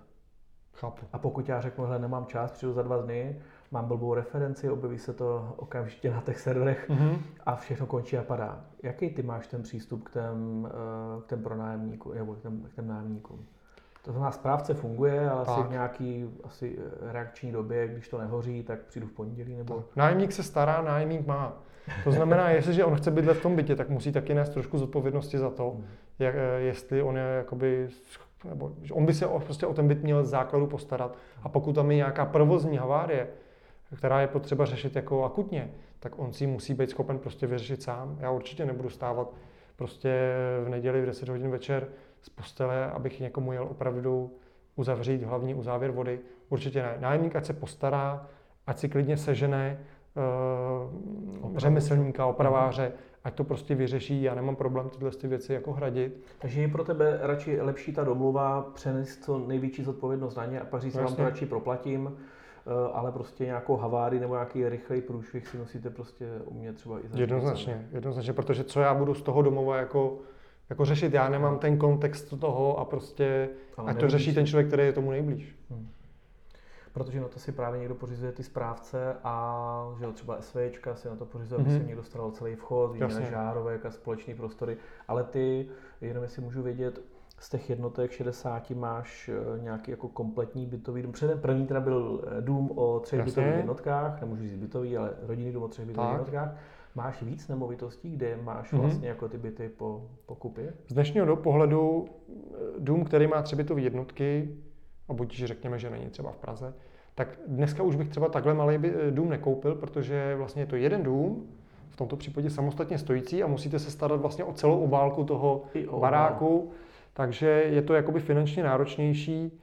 Chápu. A pokud já řeknu, hele, nemám čas, přijdu za dva dny, mám blbou referenci, objeví se to okamžitě na těch serverech mm-hmm. a všechno končí a padá. Jaký ty máš ten přístup k těm, k těm pronájemníkům, nebo k těm, k těm nájemníkům? To znamená, správce funguje, ale tak. asi v nějaký asi reakční době, když to nehoří, tak přijdu v pondělí nebo... Nájemník se stará, nájemník má. To znamená, jestliže on chce bydlet v tom bytě, tak musí taky nést trošku zodpovědnosti za to, jak, jestli on je jakoby... Nebo, on by se prostě o ten byt měl z základu postarat. A pokud tam je nějaká provozní havárie, která je potřeba řešit jako akutně, tak on si musí být schopen prostě vyřešit sám. Já určitě nebudu stávat prostě v neděli v deset hodin večer z postele, abych někomu jel opravdu uzavřít hlavní uzávěr vody. Určitě ne. Nájemník ať se postará, ať si klidně sežene uh, řemeslníka, opraváře, ať to prostě vyřeší. Já nemám problém tyhle ty věci jako hradit. Takže je pro tebe radši lepší ta domluva, přenést co největší zodpovědnost na ně a pak říct, vám to radši proplatím. Ale prostě nějakou havárii nebo nějaký rychlej průšvih si nosíte prostě u mě třeba i za jednoznačně, jednoznačně, protože co já budu z toho domova jako, jako řešit, já nemám ten kontext toho a prostě ať to řeší ten člověk, který je tomu nejblíž. Hmm. Protože na to si právě někdo pořizuje ty správce a že třeba SVčka si na to pořizuje, aby mm-hmm. si někdo staral celý vchod, výměna žárovek a společný prostory, ale ty, jenom jestli můžu vědět, z těch jednotek šedesát máš nějaký jako kompletní bytový dům. Předem první teda byl dům o třech Jasně. bytových jednotkách, nemůžu říct bytový, ale rodinný dům o třech bytových tak. jednotkách. Máš víc nemovitostí, kde máš mm-hmm. vlastně jako ty byty po, po kupě? Z dnešního pohledu dům, který má tři bytové jednotky, a buď řekněme, že není třeba v Praze, tak dneska už bych třeba takhle malý dům nekoupil, protože vlastně je to jeden dům, v tomto případě samostatně stojící a musíte se starat vlastně o celou obálku toho baráku. Takže je to jakoby finančně náročnější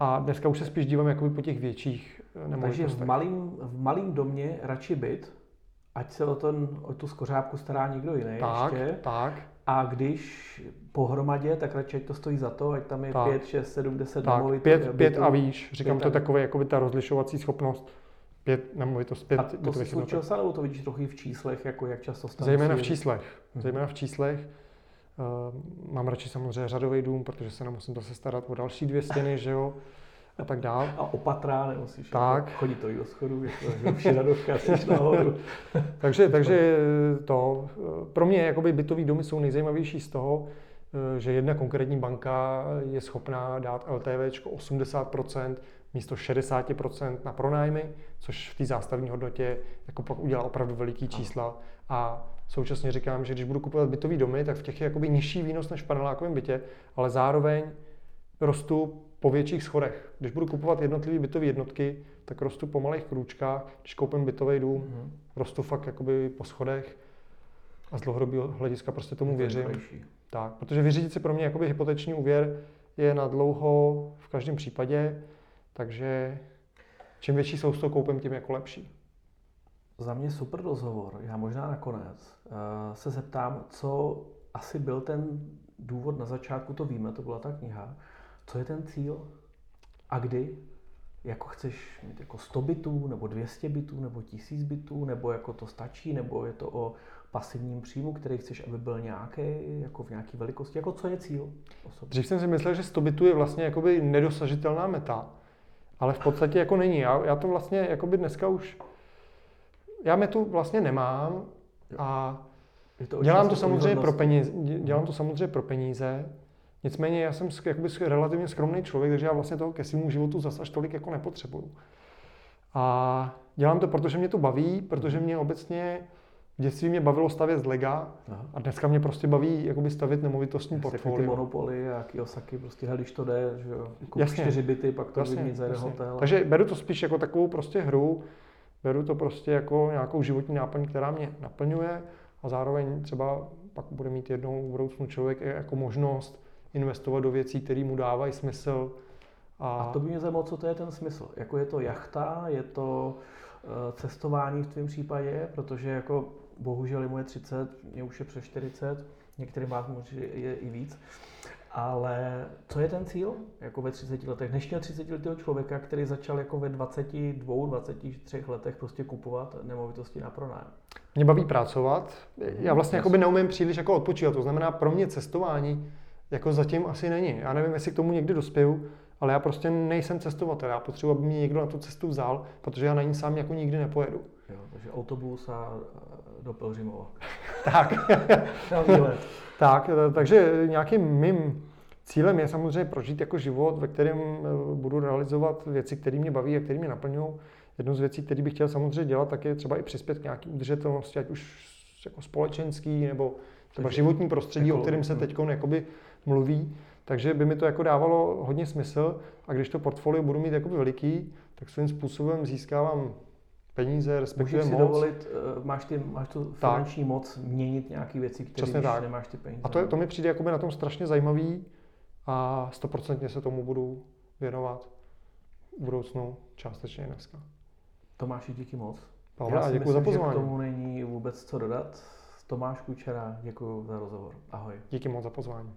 a dneska už se spíš dívám jakoby po těch větších nemovitostech. Takže v malým, v malým domě radši byt, ať se o, ten, o tu skořápku stará někdo jiný tak, ještě. Tak. A když pohromadě, tak radši ať to stojí za to, ať tam je tak. pět, šest, sedm, deset nemovitostí. Tak, pět, pět a výš. Říkám pět to takové, jakoby ta rozlišovací schopnost. Pět nemovitostí, pět. A to jsi slučil se, nebo to vidíš trochu v číslech, jako jak často stane? Zejména v číslech. Hmm. Zejména v číslech. Uh, mám radši samozřejmě řadový dům, protože se nemusím zase starat o další dvě stěny, že jo, a tak dál. A opatrá nemusíš tak. chodit to i do schodů, je to vše radovka, jsi nahoru. takže, takže to, pro mě jakoby bytový domy jsou nejzajímavější z toho, že jedna konkrétní banka je schopná dát LTVčko osmdesát procent místo šedesát procent na pronájmy, což v té zástavní hodnotě jako pak udělá opravdu veliký čísla. A současně říkám, že když budu kupovat bytový domy, tak v těch je jakoby nižší výnos než v panelákovém bytě, ale zároveň rostu po větších schodech. Když budu kupovat jednotlivé bytové jednotky, tak rostu po malých krůčkách, když koupím bytový dům, mm. rostu fakt jakoby po schodech a z dlouhodobého hlediska prostě tomu věřím. Tak, protože vyřídit si pro mě jakoby hypoteční úvěr je na dlouho v každém případě, takže čím větší sousto koupím, tím jako lepší. Za mě super rozhovor. Já možná nakonec se zeptám, co asi byl ten důvod na začátku, to víme, to byla ta kniha. Co je ten cíl a kdy? jako chceš mít jako sto bytů, nebo dvě stě bytů, nebo tisíc bytů, nebo jako to stačí, nebo je to o pasivním příjmu, který chceš, aby byl nějaký, jako v nějaké velikosti, jako co je cíl osobně. Dřív jsem si myslel, že sto bytů je vlastně jakoby nedosažitelná meta, ale v podstatě jako není. Já, já to vlastně jakoby dneska už, já metu vlastně nemám a to dělám, to samozřejmě pro peníze, dělám to samozřejmě pro peníze. Nicméně já jsem jakoby relativně skromný člověk, takže já vlastně toho ke svému životu zas až tolik jako nepotřebuju. A dělám to, protože mě to baví, protože mě obecně v dětství mě bavilo stavět z lega. Aha. A dneska mě prostě baví jakoby stavět nemovitostní portfolio. Ty monopoly a Kiyosaki, prostě hele, když to jde, že jo, kup čtyři byty, pak to vyměníš za jeden hotel. Takže beru to spíš jako takovou prostě hru, beru to prostě jako nějakou životní náplň, která mě naplňuje a zároveň třeba pak bude mít jednou v budoucnu člověk jako možnost investovat do věcí, které mu dávají smysl. A... a to by mě zajímalo, co to je ten smysl. Jako je to jachta, je to cestování v tvém případě, protože jako bohužel je moje třicet, mě už je přes čtyřicet, některým vás možná je i víc. Ale co je ten cíl? Jako ve třiceti letech, dnešního třicetiletého člověka, který začal jako ve dvaceti dvou, dvaceti třech letech prostě kupovat nemovitosti na pronájem. Mě baví pracovat. Já vlastně jako by neumím příliš jako odpočívat. To znamená pro mě cestování jako zatím asi není. Já nevím, jestli k tomu někdy dospěju, ale já prostě nejsem cestovatel. Já potřebuji, aby mě někdo na tu cestu vzal, protože já na ní sám jako nikdy nepojedu. Jo, takže autobus a do Pelřimova. Tak. tak, takže nějakým mým cílem je samozřejmě prožít jako život, ve kterém budu realizovat věci, které mě baví a které mě naplňují. Jednou z věcí, které bych chtěl samozřejmě dělat, tak je třeba i přispět k nějaké udržitelnosti, ať už jako společenský nebo třeba životní prostředí, o kterém se teď jakoby mluví, takže by mi to jako dávalo hodně smysl a když to portfolio budu mít jakoby veliký, tak svým způsobem získávám peníze, respektive moc. Můžeš si dovolit, máš, ty, máš tu finanční tak. moc měnit nějaké věci, které nemáš ty peníze. A to, to mi přijde jakoby na tom strašně zajímavý a stoprocentně se tomu budu věnovat v budoucnu, částečně dneska. Tomáši, díky moc. Pavle, a děkuji za pozvání. K tomu není vůbec co dodat. Tomáš Kučera, děkuji za rozhovor. Ahoj. Díky moc za pozvání.